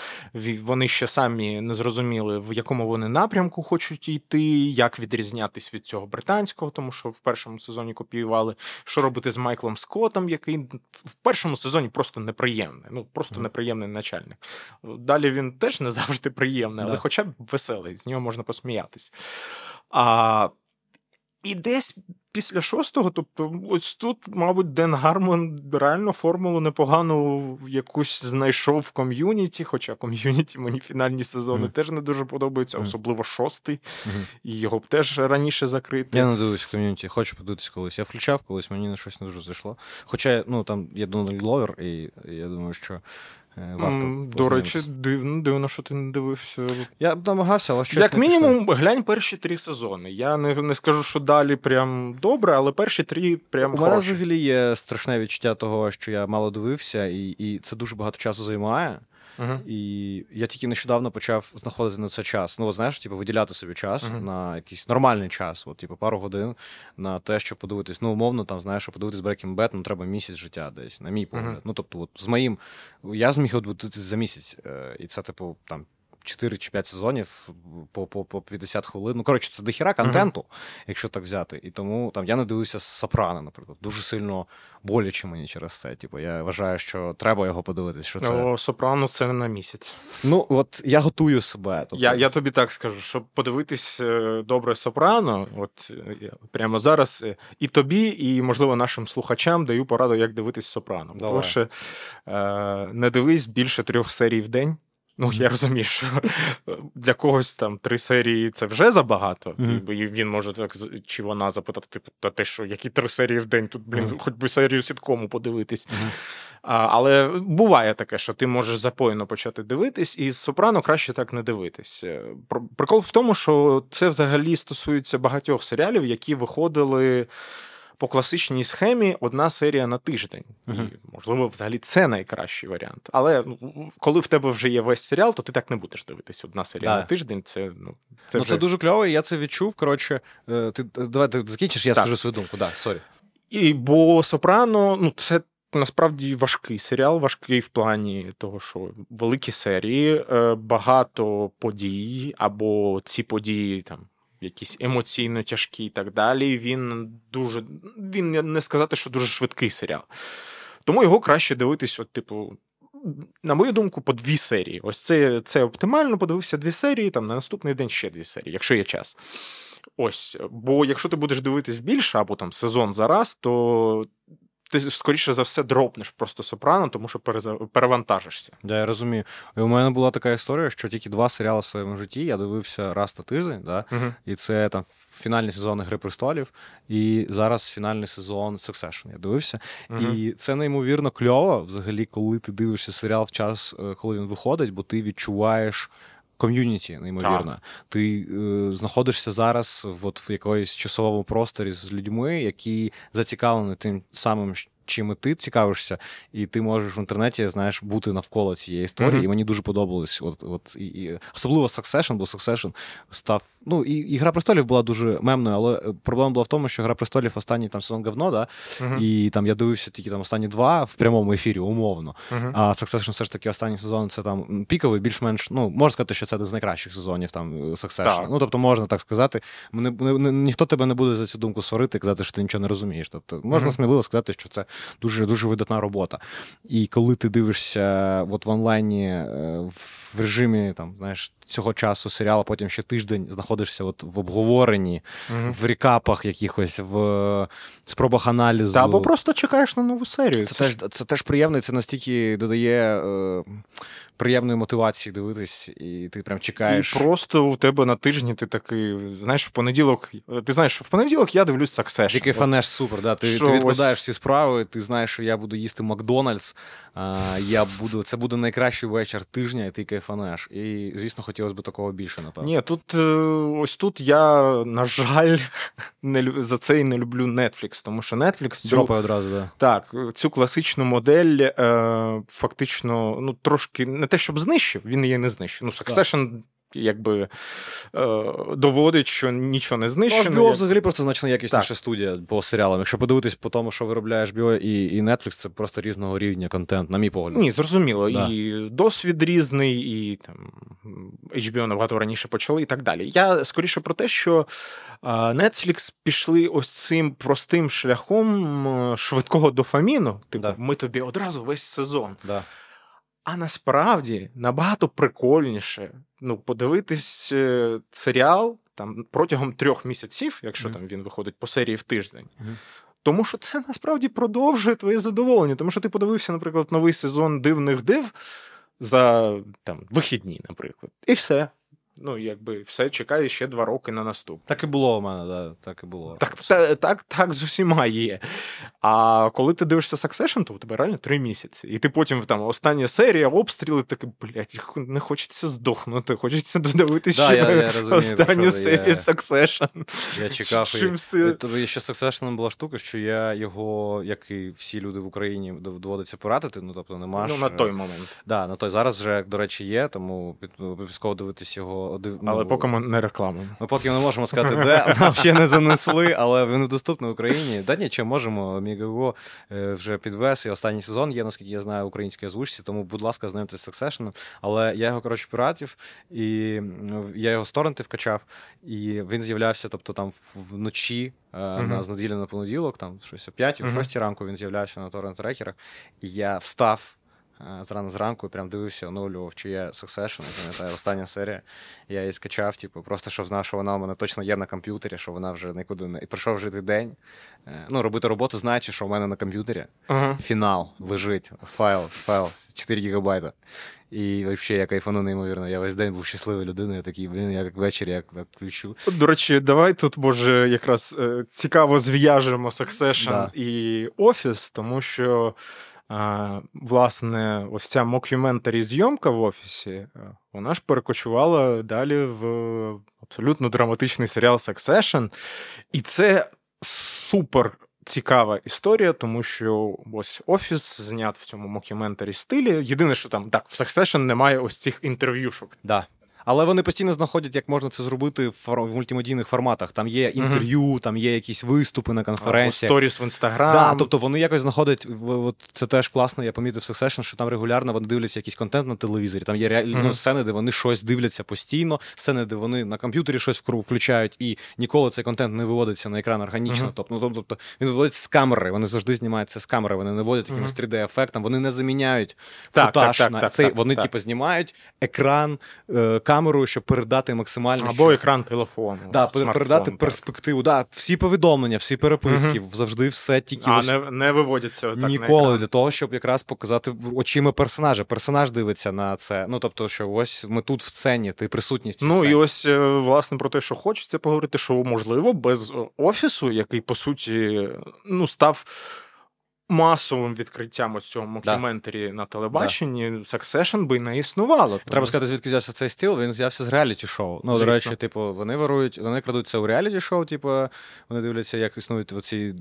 Вони ще самі не зрозуміли, в якому вони напрямку хочуть йти, як відрізнятись від цього британського, тому що в першому сезоні копіювали, що робити з Майклом Скоттом, який в першому сезоні просто неприємний. Ну, просто неприємний начальник. Далі він теж не завжди приємний, але да. хоча б веселий, з нього можна посміятись. А, і десь після шостого, тобто ось тут, мабуть, Ден Гармон реально формулу непогану якусь знайшов в ком'юніті, хоча ком'юніті мені фінальні сезони mm. теж не дуже подобаються, mm. особливо шостий, mm-hmm. і його б теж раніше закрити. Я не дивлюсь в ком'юніті, хочу подивитись колись. Я включав колись, мені на щось не дуже зайшло. Хоча, ну, там є Дональд Гловер, і я думаю, що... До речі, дивно, дивно, що ти не дивився. Я б намагався, але щось... Як мінімум, глянь перші три сезони. Я не, не скажу, що далі прям добре, але перші три прям хороші. У мене взагалі є страшне відчуття того, що я мало дивився, і, і це дуже багато часу займає. Uh-huh. І я тільки нещодавно почав знаходити на це час. Ну, знаєш, типу, виділяти собі час uh-huh. на якийсь нормальний час, от, типу, пару годин на те, щоб подивитись. Ну, умовно, там, знаєш, щоб подивитись Breaking Bad, ну, треба місяць життя десь, на мій погляд. Uh-huh. Ну, тобто, от, з моїм... Я зміг відбутися за місяць, і це, типу, там, чотири чи п'ять сезонів по, по, по п'ятдесят хвилин. Ну, коротше, це дохіра контенту, mm-hmm. якщо так взяти. І тому там я не дивився «Сопрано», наприклад. Дуже сильно боляче мені через це. Типу, я вважаю, що треба його подивитись. Що це... О, «Сопрано» — це не на місяць. Ну, от я готую себе. Тобто... Я, я тобі так скажу, щоб подивитись добре «Сопрано», от прямо зараз і тобі, і, можливо, нашим слухачам даю пораду, як дивитись «Сопрано». Перше, не дивись більше трьох серій в день. Ну, я розумію, що для когось там три серії – це вже забагато. Mm-hmm. І він може так, чи вона запитати, типу, та те, що які три серії в день, тут, блін, mm-hmm. хоч би серію сіткому подивитись. Mm-hmm. А, але буває таке, що ти можеш запоєно почати дивитись, і «Сопрано» краще так не дивитись. Прикол в тому, що це взагалі стосується багатьох серіалів, які виходили... По класичній схемі одна серія на тиждень. Uh-huh. І, можливо, взагалі це найкращий варіант. Але ну, коли в тебе вже є весь серіал, то ти так не будеш дивитись. Одна серія да. на тиждень, це... Ну, це, ну, вже... це дуже кльово, я це відчув. Коротше, ти, давай ти закінчиш, я так. скажу свою думку. Да, sorry. І, бо «Сопрано», ну, це насправді важкий серіал, важкий в плані того, що великі серії, багато подій, або ці події там якісь емоційно тяжкі і так далі. Він дуже... Він, не сказати, що дуже швидкий серіал. Тому його краще дивитись, от, типу, на мою думку, по дві серії. Ось це, це оптимально, подивився дві серії, там, на наступний день ще дві серії, якщо є час. Ось. Бо якщо ти будеш дивитись більше, або там сезон за раз, то... Ти, скоріше за все, дропнеш просто «Сопрано», тому що перевантажишся. Да, я розумію. І у мене була така історія, що тільки два серіали в своєму житті я дивився раз на тиждень, да? Uh-huh. І це там фінальний сезон «Гри престолів», і зараз фінальний сезон «Succession» я дивився. Uh-huh. І це неймовірно кльово, взагалі, коли ти дивишся серіал в час, коли він виходить, бо ти відчуваєш ком'юніті, неймовірно. Так. Ти е, знаходишся зараз в, от, в якоїсь часовому просторі з людьми, які зацікавлені тим самим, чим і ти цікавишся, і ти можеш в інтернеті, знаєш, бути навколо цієї історії, mm-hmm. і мені дуже подобалось. От, от, і, і... Особливо Succession, бо Succession став... Ну, і, і «Гра престолів» була дуже мемною, але проблема була в тому, що «Гра престолів» останній там сезон говно, да? Mm-hmm. І там я дивився тільки там останні два в прямому ефірі, умовно. Mm-hmm. А Succession все ж таки останній сезон, це там піковий, більш-менш, ну, можна сказати, що це один з найкращих сезонів там Succession. Ну, тобто, можна так сказати. Ні, ні, ні, ніхто тебе не буде за цю думку сварити, казати, що ти нічого не розумієш. Тобто, можна mm-hmm. сміливо сказати, що це дуже-дуже видатна робота. І коли ти дивишся от в онлайні в режимі там, знаєш, цього часу серіалу, потім ще тиждень знаходишся от в обговоренні, mm-hmm. в рікапах якихось, в спробах аналізу. Та, або просто чекаєш на нову серію. Це, це, ж... теж, це теж приємно, і це настільки додає е, приємної мотивації дивитись, і ти прям чекаєш. І просто у тебе на тижні ти такий, знаєш, в понеділок, ти знаєш, що в понеділок я дивлюсь Succession. Який фанеш супер, да, ти, ти відкладаєш ось... всі справи, ти знаєш, що я буду їсти Макдональдс, е, я буду, це буде найкращий вечір тижня, і ти кайфанеш. І, звісно, хотів би такого більше, напевно. Ні, тут ось тут я, на жаль, не, за це і не люблю Netflix, тому що Netflix... Дропає одразу, да. Так, цю класичну модель е, фактично, ну, трошки, не те, щоб знищив, він її не знищив. Ну, Succession... Так. Якби доводить, що нічого не знищено. Ну, аш Бі О як... взагалі просто значно якісніша студія по серіалам. Якщо подивитись по тому, що виробляє Аш Бі О і, і Netflix, це просто різного рівня контент, на мій погляд. Ні, зрозуміло. Да. І досвід різний, і там Ейч Бі О набагато раніше почали, і так далі. Я скоріше про те, що Netflix пішли ось цим простим шляхом швидкого дофаміну. Типу, да. ми тобі одразу весь сезон. Да. А насправді набагато прикольніше ну, подивитись серіал там, протягом трьох місяців, якщо mm-hmm. там він виходить по серії в тиждень. Mm-hmm. Тому що це насправді продовжує твоє задоволення. Тому що ти подивився, наприклад, новий сезон «Дивних див» за там, вихідні, наприклад. І все. Ну, якби все, чекає ще два роки на наступне. Так і було у мене, да, так і було. Так, та, так, так з усіма є. А коли ти дивишся Succession, то у тебе реально три місяці. І ти потім, там, остання серія, обстріли, таке, блядь, не хочеться здохнути, хочеться додивитись да, ще я, я розумію, останню серію я... Succession. Я чекав її. Все... Ще з Succession була штука, що я його, як і всі люди в Україні, доводиться поратити, ну, тобто, немає. Ну, на той момент. Да, на той. Зараз вже, до речі, є, тому обов'язково дивитись його один... Але ну, поки ми не рекламуємо. Ми поки не можемо сказати, де, нам ще не занесли, але він доступний в Україні. Да, нічого, можемо, Мігаго вже підвез, і останній сезон є, наскільки я знаю, в українській озвучці, тому, будь ласка, знайомтесь з Succession. Але я його, коротше, піратів, і я його з торренти вкачав, і він з'являвся, тобто, там, вночі, Uh-huh. з неділі на понеділок, там щось о п'ятій, uh-huh. шостій ранку він з'являвся на торрент-трекерах, і я встав зрано зранку і прям дивився, оновлював, чи є Succession, я пам'ятаю, остання серія, я її скачав, типу, просто щоб знав, що вона у мене точно є на комп'ютері, що вона вже нікуди не... І прийшов жити день, ну, робити роботу, знаючи, що в мене на комп'ютері uh-huh. фінал лежить, файл, файл, чотири гігабайта. І взагалі я кайфану неймовірно. Я весь день був щасливою людиною, я такий, блін, я як ввечері, як, як включу. До речі, давай тут, може, якраз цікаво зв'яжемо Succession да. і Офіс, тому що, власне, ось ця мок'юментарі зйомка в Офісі, вона ж перекочувала далі в абсолютно драматичний серіал Succession. І це супер цікава історія, тому що ось Офіс знят в цьому мок'юментарі стилі. Єдине, що там, так, в Succession немає ось цих інтерв'юшок. Да. Але вони постійно знаходять, як можна це зробити в мультимедійних форматах. Там є інтерв'ю, mm-hmm. там є якісь виступи на конференціях. Або сторіс в Інстаграм. Да, тобто вони якось знаходять, от це теж класно, я помітив в Succession, що там регулярно вони дивляться якийсь контент на телевізорі. Там є реально mm-hmm. сцени, де вони щось дивляться постійно, сцени, де вони на комп'ютері щось включають, і ніколи цей контент не виводиться на екран органічно. Mm-hmm. Тобто, ну, тобто він виводиться з камери, вони завжди знімають це з камери, вони не вводять якимось mm-hmm. три ді-ефектом, вони не заміняють футаж на цей, вони так. типу знімають екран, е- камеру, щоб передати максимально... Або що... екран телефону. Да, передати так. перспективу. Да, всі повідомлення, всі переписки, угу. завжди все тільки... А, ось... не, не виводяться так на екран. Ніколи, для того, щоб якраз показати очима персонажа. Персонаж дивиться на це. Ну, тобто, що ось ми тут в сцені, ти присутній в цій Ну, сцені. І ось, власне, про те, що хочеться поговорити, що, можливо, без Офісу, який, по суті, ну, став... масовим відкриттям ось цього мок'юментарі да. на телебаченні, да. Succession би не існувало. Треба тому. Сказати, звідки взявся цей стил, він взявся з реаліті-шоу. Ну, звісно. До речі, типу, вони вирують, вони крадуться у реаліті-шоу, типу, вони дивляться, як існують оці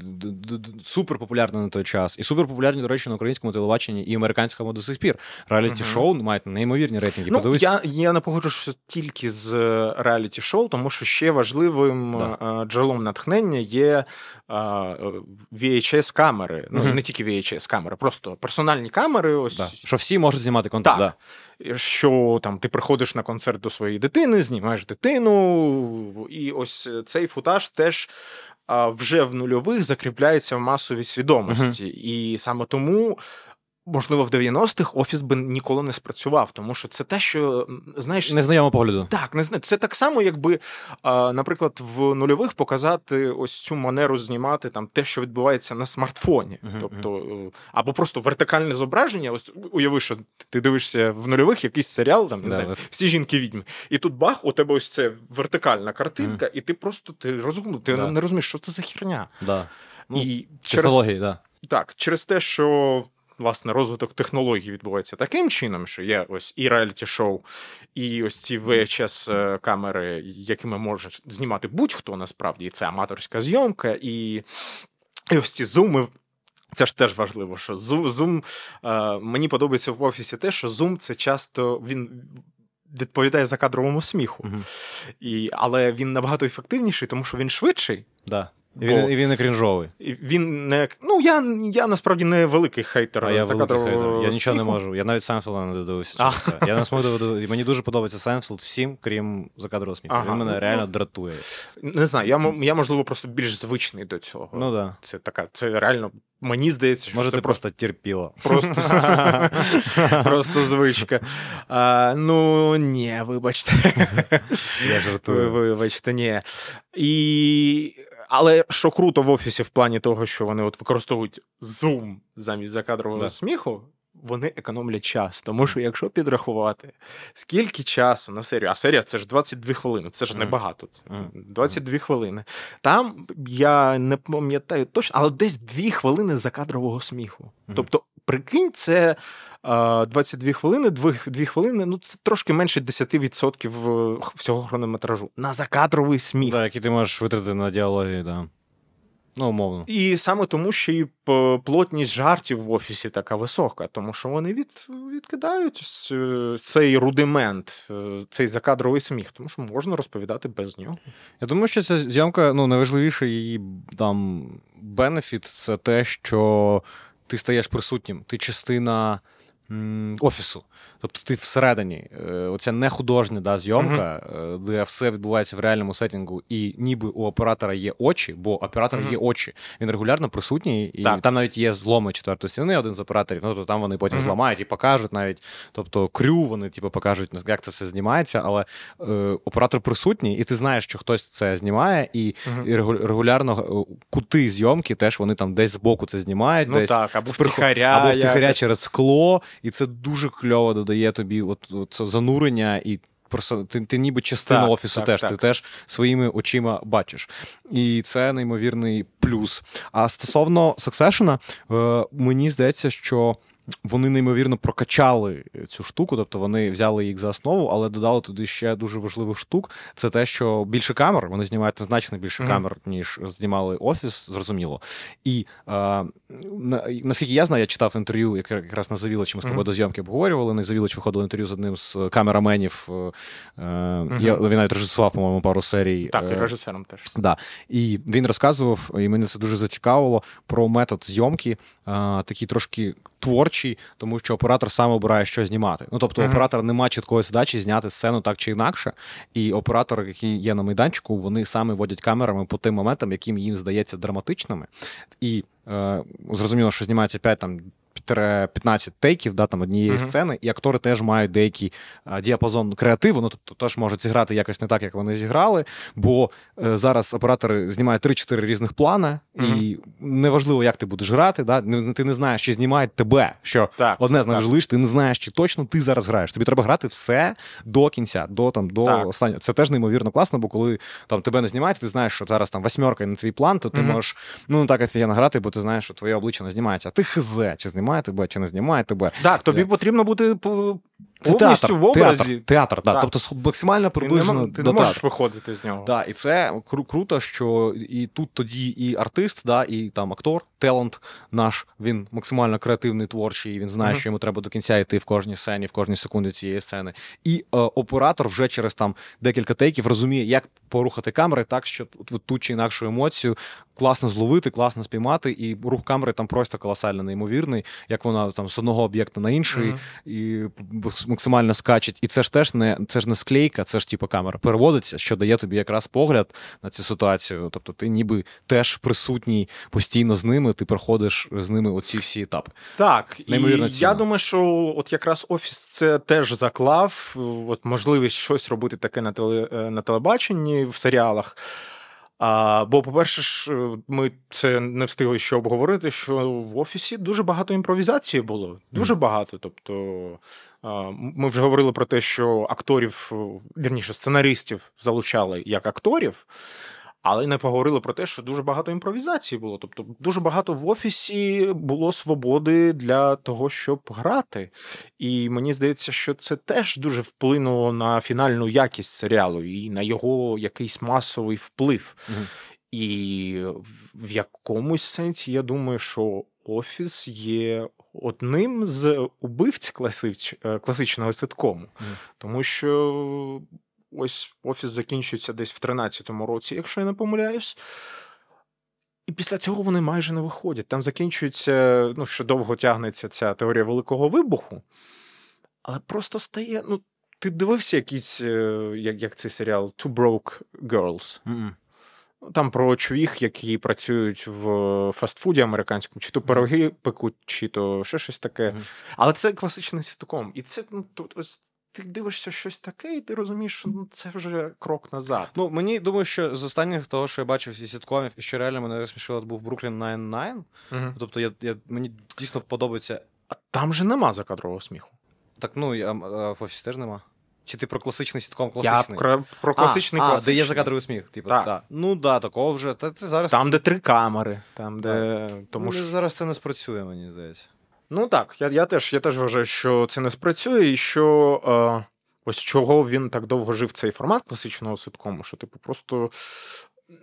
суперпопулярні на той час. І суперпопулярні, до речі, на українському телебаченні і американському до сих пір. Реаліті-шоу uh-huh. мають неймовірні рейтинги. Ну, подивись. Я, я не погоджуюся тільки з реаліті-шоу, тому що ще важливим да. джерелом натхнення є ві ейч ес-камери. Ну, uh-huh. не тільки ві ейч ес-камери, просто персональні камери. Ось... Да. Що всі можуть знімати контент. Так. Да. Що там, ти приходиш на концерт до своєї дитини, знімаєш дитину, і ось цей футаж теж а, вже в нульових закріпляється в масовій свідомості. Uh-huh. І саме тому, можливо, в дев'яностих Офіс би ніколи не спрацював, тому що це те, що, знаєш... Незнайомо погляду. Так, не знаю. Це так само, якби, наприклад, в нульових показати ось цю манеру знімати там те, що відбувається на смартфоні. Uh-huh, тобто, uh-huh. або просто вертикальне зображення. Ось уяви, що ти дивишся в нульових якийсь серіал, там, не yeah, знаю, yeah. всі жінки-відьми. І тут бах, у тебе ось це вертикальна картинка, uh-huh. і ти просто, ти розумний, ти yeah. не розумієш, що це за херня. Да. Ну, і технології, через... да. Так, через те, що... Власне, розвиток технологій відбувається таким чином, що є ось і реаліті-шоу, і ось ці ві ейч ес-камери, якими може знімати будь-хто насправді, і це аматорська зйомка, і, і ось ці зуми. Це ж теж важливо, що зум... Мені подобається в Офісі те, що зум – це часто... він відповідає за кадровому сміху. Mm-hmm. І... Але він набагато ефективніший, тому що він швидший. Да. Бо... І він не крінжовий. Він не... Ну, я, я насправді не великий хейтер. А я великий хейтер. Я сміху. Нічого не можу. Я навіть Сенфілда не додивився. Я не смог додивитися. Мені дуже подобається Сенфілд всім, крім закадрового сміху. Ага. Він мене реально дратує. Не знаю, я, я, можливо, просто більш звичний до цього. Ну, да. Це така, це реально... Мені здається, що може, ти просто терпіла. Просто, просто звичка. А, ну, ні, вибачте. Я жартую. Вибачте, ні. І... Але що круто в Офісі в плані того, що вони от використовують Zoom замість закадрового да. сміху, вони економлять час. Тому що якщо підрахувати, скільки часу на серію, а серія це ж двадцять дві хвилини, це ж небагато, двадцять дві хвилини. Там, я не пам'ятаю точно, але десь дві хвилини закадрового сміху. Тобто, прикинь, це двадцять дві хвилини, дві хвилини, ну це трошки менше десять відсотків всього хронометражу. На закадровий сміх. Так, який ти можеш витратити на діалогі, так. Да. Ну, умовно. І саме тому, що і плотність жартів в офісі така висока, тому що вони від, відкидають цей рудимент, цей закадровий сміх, тому що можна розповідати без нього. Я думаю, що ця зйомка, ну, найважливіший її там бенефіт, це те, що ти стаєш присутнім, ти частина офісу. Тобто ти всередині. Оця не художня да, зйомка, uh-huh. де все відбувається в реальному сеттінгу, і ніби у оператора є очі, бо оператор uh-huh. є очі. Він регулярно присутній, і так. там навіть є зломи четвертої стіни, один з операторів, ну, тобто там вони потім uh-huh. зламають і покажуть навіть, тобто крю вони типу, покажуть, як це все знімається, але е, оператор присутній, і ти знаєш, що хтось це знімає, і, uh-huh. і регулярно кути зйомки теж вони там десь збоку це знімають, ну, десь так, або втихаря, або втихаря я... через скло, і це дуже кльово додає є тобі от, от це занурення, і просто ти, ти ніби частина так, офісу так, теж, так. ти теж своїми очима бачиш. І це неймовірний плюс. А стосовно Succession, е, мені здається, що вони неймовірно прокачали цю штуку, тобто вони взяли їх за основу, але додали туди ще дуже важливих штук. Це те, що більше камер, вони знімають значно більше mm-hmm. камер, ніж знімали «Офіс», зрозуміло. І е, наскільки я знаю, я читав інтерв'ю, яке якраз на Завілочі ми з тобою mm-hmm. до зйомки обговорювали, на Завілочі виходило інтерв'ю з одним з камераменів, е, mm-hmm. я, він навіть режисував, по-моєму, пару серій. Так, і режисером теж. Да. І він розказував, і мене це дуже зацікавило, про метод зйомки, е, такий трошки творчий, тому що оператор сам обирає, що знімати. Ну, тобто, mm-hmm. оператор не має чіткої задачі зняти сцену так чи інакше, і оператори, які є на майданчику, вони самі водять камерами по тим моментам, яким їм здається драматичними. І е, зрозуміло, що знімається п'ять там п'ятнадцять тейків, да, там однієї uh-huh. сцени, і актори теж мають деякий а, діапазон креативу, ну, тобто теж можуть зіграти якось не так, як вони зіграли, бо е, зараз оператори знімають три-чотири різних плана, uh-huh. і неважливо, як ти будеш грати, да, ти не знаєш, чи знімають тебе, що так, одне з найважливіших, ти не знаєш, чи точно ти зараз граєш. Тобі треба грати все до кінця, до, там, до останнього. Це теж неймовірно класно, бо коли там, тебе не знімають, ти знаєш, що зараз там восьмерка і на твій план, то ти uh-huh. можеш ну, так офігенно грати, бо ти знаєш, що твоє обличчя не знімається, а ти хзе, чи знімає тебе, чи не знімає тебе. Так, тобі потрібно бути повністю в образі. Театр, театр да. так. Тобто максимально приближено до театру. Ти не можеш виходити з нього. Да, і це кру- круто, що і тут тоді і артист, да, і там актор, талант наш, він максимально креативний, творчий, він знає, mm-hmm. що йому треба до кінця йти в кожній сцені, в кожній секунді цієї сцени. І е, оператор вже через там декілька тейків розуміє, як порухати камери так, щоб ту чи інакшу емоцію класно зловити, класно спіймати, і рух камери там просто колосально неймовірний, як вона там з одного об'єкта на інший, mm-hmm. і максимально скачить. І це ж теж не, це ж не склейка, це ж типу камера переводиться, що дає тобі якраз погляд на цю ситуацію. Тобто ти ніби теж присутній постійно з ними, ти проходиш з ними оці всі етапи. Так, неймовірно і ціна. Я думаю, що от якраз Офіс це теж заклав, от можливість щось робити таке на, теле, на телебаченні, в серіалах. А, бо, по-перше, ж ми це не встигли ще обговорити, що в Офісі дуже багато імпровізації було. Дуже багато. Тобто а, ми вже говорили про те, що акторів, вірніше, сценаристів залучали як акторів, але не поговорили про те, що дуже багато імпровізації було. Тобто дуже багато в Офісі було свободи для того, щоб грати. І мені здається, що це теж дуже вплинуло на фінальну якість серіалу і на його якийсь масовий вплив. Mm-hmm. І в якомусь сенсі, я думаю, що Офіс є одним з убивць класич... класичного ситкому. Mm-hmm. Тому що... Ось Офіс закінчується десь в тринадцятому році, якщо я не помиляюсь. І після цього вони майже не виходять. Там закінчується, ну, ще довго тягнеться ця теорія великого вибуху. Але просто стає, ну, ти дивився якийсь, як, як цей серіал Two Broke Girls? Mm-mm. Там про чувіх, які працюють в фастфуді американському, чи то пироги пекуть, чи то ще щось таке. Mm-hmm. Але це класичний ситком. І це, ну, тут ось ти дивишся щось таке, і ти розумієш, що ну, це вже крок назад. Ну, мені, думаю, що з останніх того, що я бачив зі сіткомів, і що реально мене розсмішило, був Brooklyn дев'ять дев'ять. Угу. Тобто я, я, мені дійсно подобається... А там же нема закадрового сміху. Так, ну, я, а в Офісі теж нема. Чи ти про класичний сітком класичний? Я про класичний а, класичний. А, де є закадровий сміх. Типу, так. Та. Ну, да, такого вже. Та, ти зараз... Там, де три камери. Там, де... Тому ну, що... Зараз це не спрацює, мені здається. Ну так, я, я, теж, я теж вважаю, що це не спрацює, і що е, ось чого він так довго жив цей формат класичного ситкому, що типу просто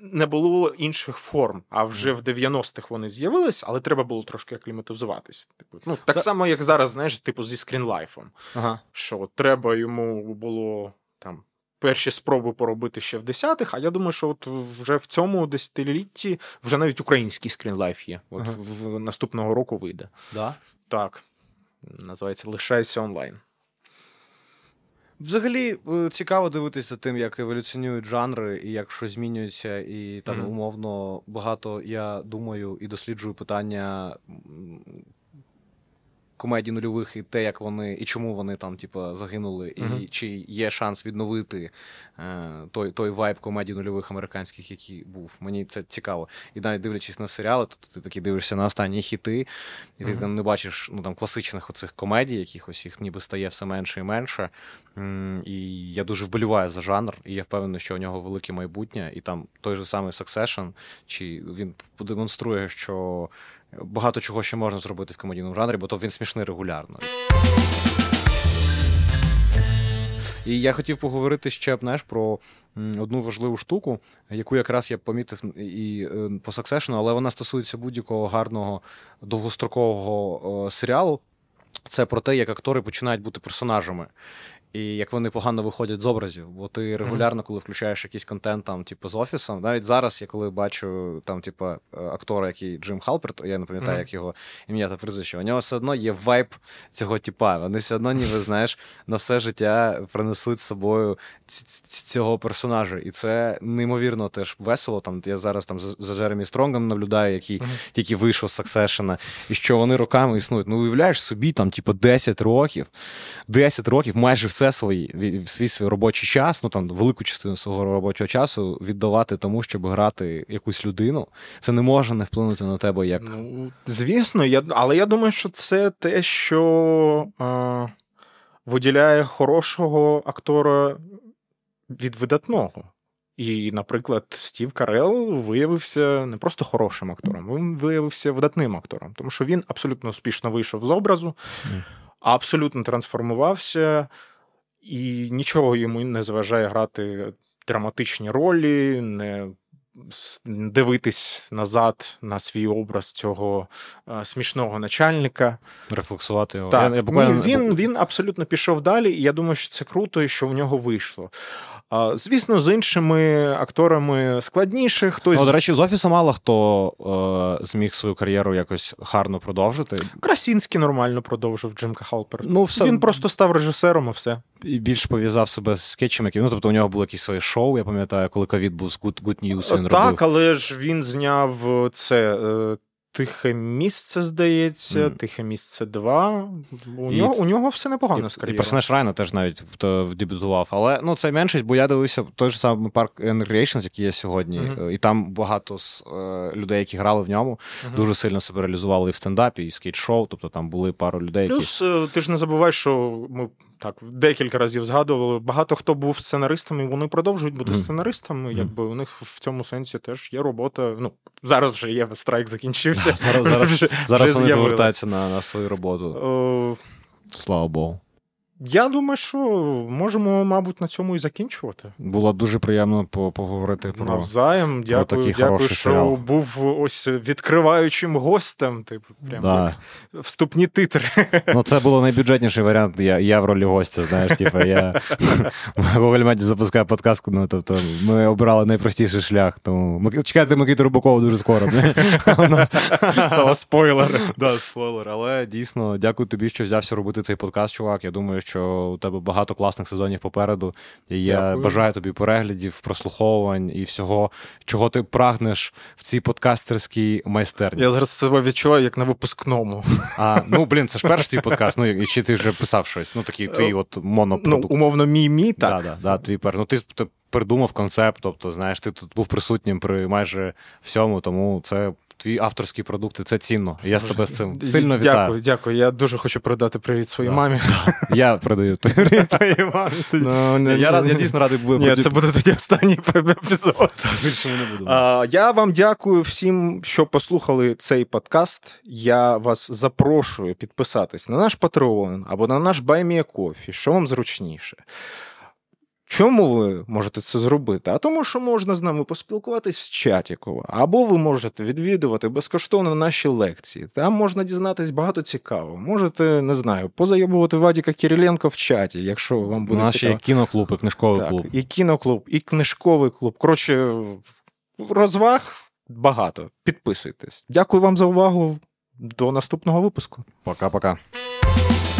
не було інших форм, а вже в дев'яностих вони з'явились, але треба було трошки акліматизуватись. Типу, ну, так За... само, як зараз, знаєш, типу зі скрінлайфом. Ага. Що треба йому було там перші спроби поробити ще в десятих, а я думаю, що от вже в цьому десятилітті вже навіть український скрінлайф є. От ага. в наступного року вийде. Да? Так. Називається «Лишайся онлайн». Взагалі цікаво дивитися тим, як еволюціонують жанри і як щось змінюється, і там mm-hmm. умовно багато я думаю і досліджую питання комедій нульових і те, як вони і чому вони там, типу, загинули, mm-hmm. і чи є шанс відновити е, той, той вайб комедій нульових американських, який був. Мені це цікаво. І навіть дивлячись на серіали, то ти такі дивишся на останні хіти, і ти mm-hmm. там не бачиш ну, там, класичних оцих комедій, якихось їх ніби стає все менше і менше. М- і я дуже вболіваю за жанр, і я впевнений, що у нього велике майбутнє, і там той же самий Succession, чи він подемонструє, що багато чого ще можна зробити в комедійному жанрі, бо то він смішний регулярно. І я хотів поговорити ще, знаєш, про одну важливу штуку, яку якраз я помітив і по Succession, але вона стосується будь-якого гарного довгострокового серіалу. Це про те, як актори починають бути персонажами. І як вони погано виходять з образів, бо ти регулярно, коли включаєш якийсь контент там, типу, з Офісом, навіть зараз я коли бачу там, типу, актора, який Джим Халперт, я не пам'ятаю, mm-hmm. як його ім'я та прізвище, у нього все одно є вайб цього типа. Вони все одно, ніби, знаєш, на все життя принесуть з собою цього персонажа. І це неймовірно теж весело. Там я зараз там за Джеремі Стронгом наблюдаю, який mm-hmm. тільки вийшов з Succession, і що вони роками існують. Ну, уявляєш собі, там, типу, десять років, десять років, майже все свій, свій, свій робочий час, ну там велику частину свого робочого часу віддавати тому, щоб грати якусь людину, це не може не вплинути на тебе як... Ну, звісно, я, але я думаю, що це те, що е, виділяє хорошого актора від видатного. І, наприклад, Стів Карелл виявився не просто хорошим актором, він виявився видатним актором, тому що він абсолютно успішно вийшов з образу, mm. абсолютно трансформувався, і нічого йому не заважає грати драматичні ролі, не дивитись назад на свій образ цього а, смішного начальника. Рефлексувати його. Так, я, я буквально... він, він абсолютно пішов далі, і я думаю, що це круто, і що в нього вийшло. А, звісно, з іншими акторами складніше. Хтось... Ну, до речі, з Офісу мало хто е, зміг свою кар'єру якось гарно продовжити. Красінський нормально продовжив Джим Халперт. Ну, все... Він просто став режисером, і все. І більш пов'язав себе з скетчами. Ну, тобто у нього було якісь свої шоу, я пам'ятаю, коли ковід був з Good, Good News, він так, робив. Але ж він зняв це «Тихе місце», здається, mm. «Тихе місце два». У, і, нього, у нього все непогано з кар'єрою. І персонаж Райана теж навіть дебютував. Але ну, це меншість, бо я дивився той же самий Parks and Recreation, який є сьогодні, mm-hmm. і там багато з, е, людей, які грали в ньому, mm-hmm. дуже сильно себе реалізували і в стендапі, і скейт-шоу, тобто там були пару людей, плюс, які... Плюс ти ж не забувай, що ми... Так, декілька разів згадували, багато хто був сценаристами, вони продовжують бути mm. сценаристами, якби у них в цьому сенсі теж є робота. Ну, зараз вже є, страйк закінчився. Зараз, зараз, вже, зараз вже вони повертаються на, на свою роботу. Uh, Слава Богу. Я думаю, що можемо, мабуть, на цьому і закінчувати. Було дуже приємно поговорити про, навзаєм. Дякую, про такий дякую, хороший серіал. Дякую, що був ось відкриваючим гостем. Типу, прям да. як вступні титри. Ну, це було найбюджетніший варіант. Я, я в ролі гостя, знаєш. Типу, я Google Media запускає подкаст. Ну, тобто, ми обрали найпростіший шлях. Тому... Чекайте Микиту Рубакова дуже скоро. Спойлер. Так, спойлер. Але дійсно, дякую тобі, що взявся робити цей подкаст, чувак. Я думаю, що у тебе багато класних сезонів попереду. І я Дякую. бажаю тобі переглядів, прослуховувань і всього, чого ти прагнеш в цій подкастерській майстерні. Я зараз себе відчуваю як на випускному. А, ну, блін, це ж перший твій подкаст. Ну, і чи ти вже писав щось? Ну, такий твій от монопродукт. Ну, умовно, мій-мій, так? Да, да, да, твій перший. Ну, ти, ти придумав концепт, тобто, знаєш, ти тут був присутнім при майже всьому, тому це... Твої авторські продукти, це цінно. Я з тебе з цим сильно вітаю. Дякую, дякую. Я дуже хочу передати привіт своїй да. мамі. Я передаю привіт твоїй мамі. No, не, я, не, я дійсно радий буду. Ні, це буде тоді останній епізод. Більше не буду. А, я вам дякую всім, що послухали цей подкаст. Я вас запрошую підписатись на наш Patreon або на наш BuyMeACoffee, що вам зручніше. Чому ви можете це зробити? А тому, що можна з нами поспілкуватись в чаті, або ви можете відвідувати безкоштовно наші лекції. Там можна дізнатись багато цікавого. Можете, не знаю, позаєбувати Вадіка Кириленка в чаті, якщо вам буде Наші цікаво. Наші кіноклуб і книжковий так, клуб. І кіноклуб, і книжковий клуб. Коротше, розваг багато. Підписуйтесь. Дякую вам за увагу. До наступного випуску. Пока-пока.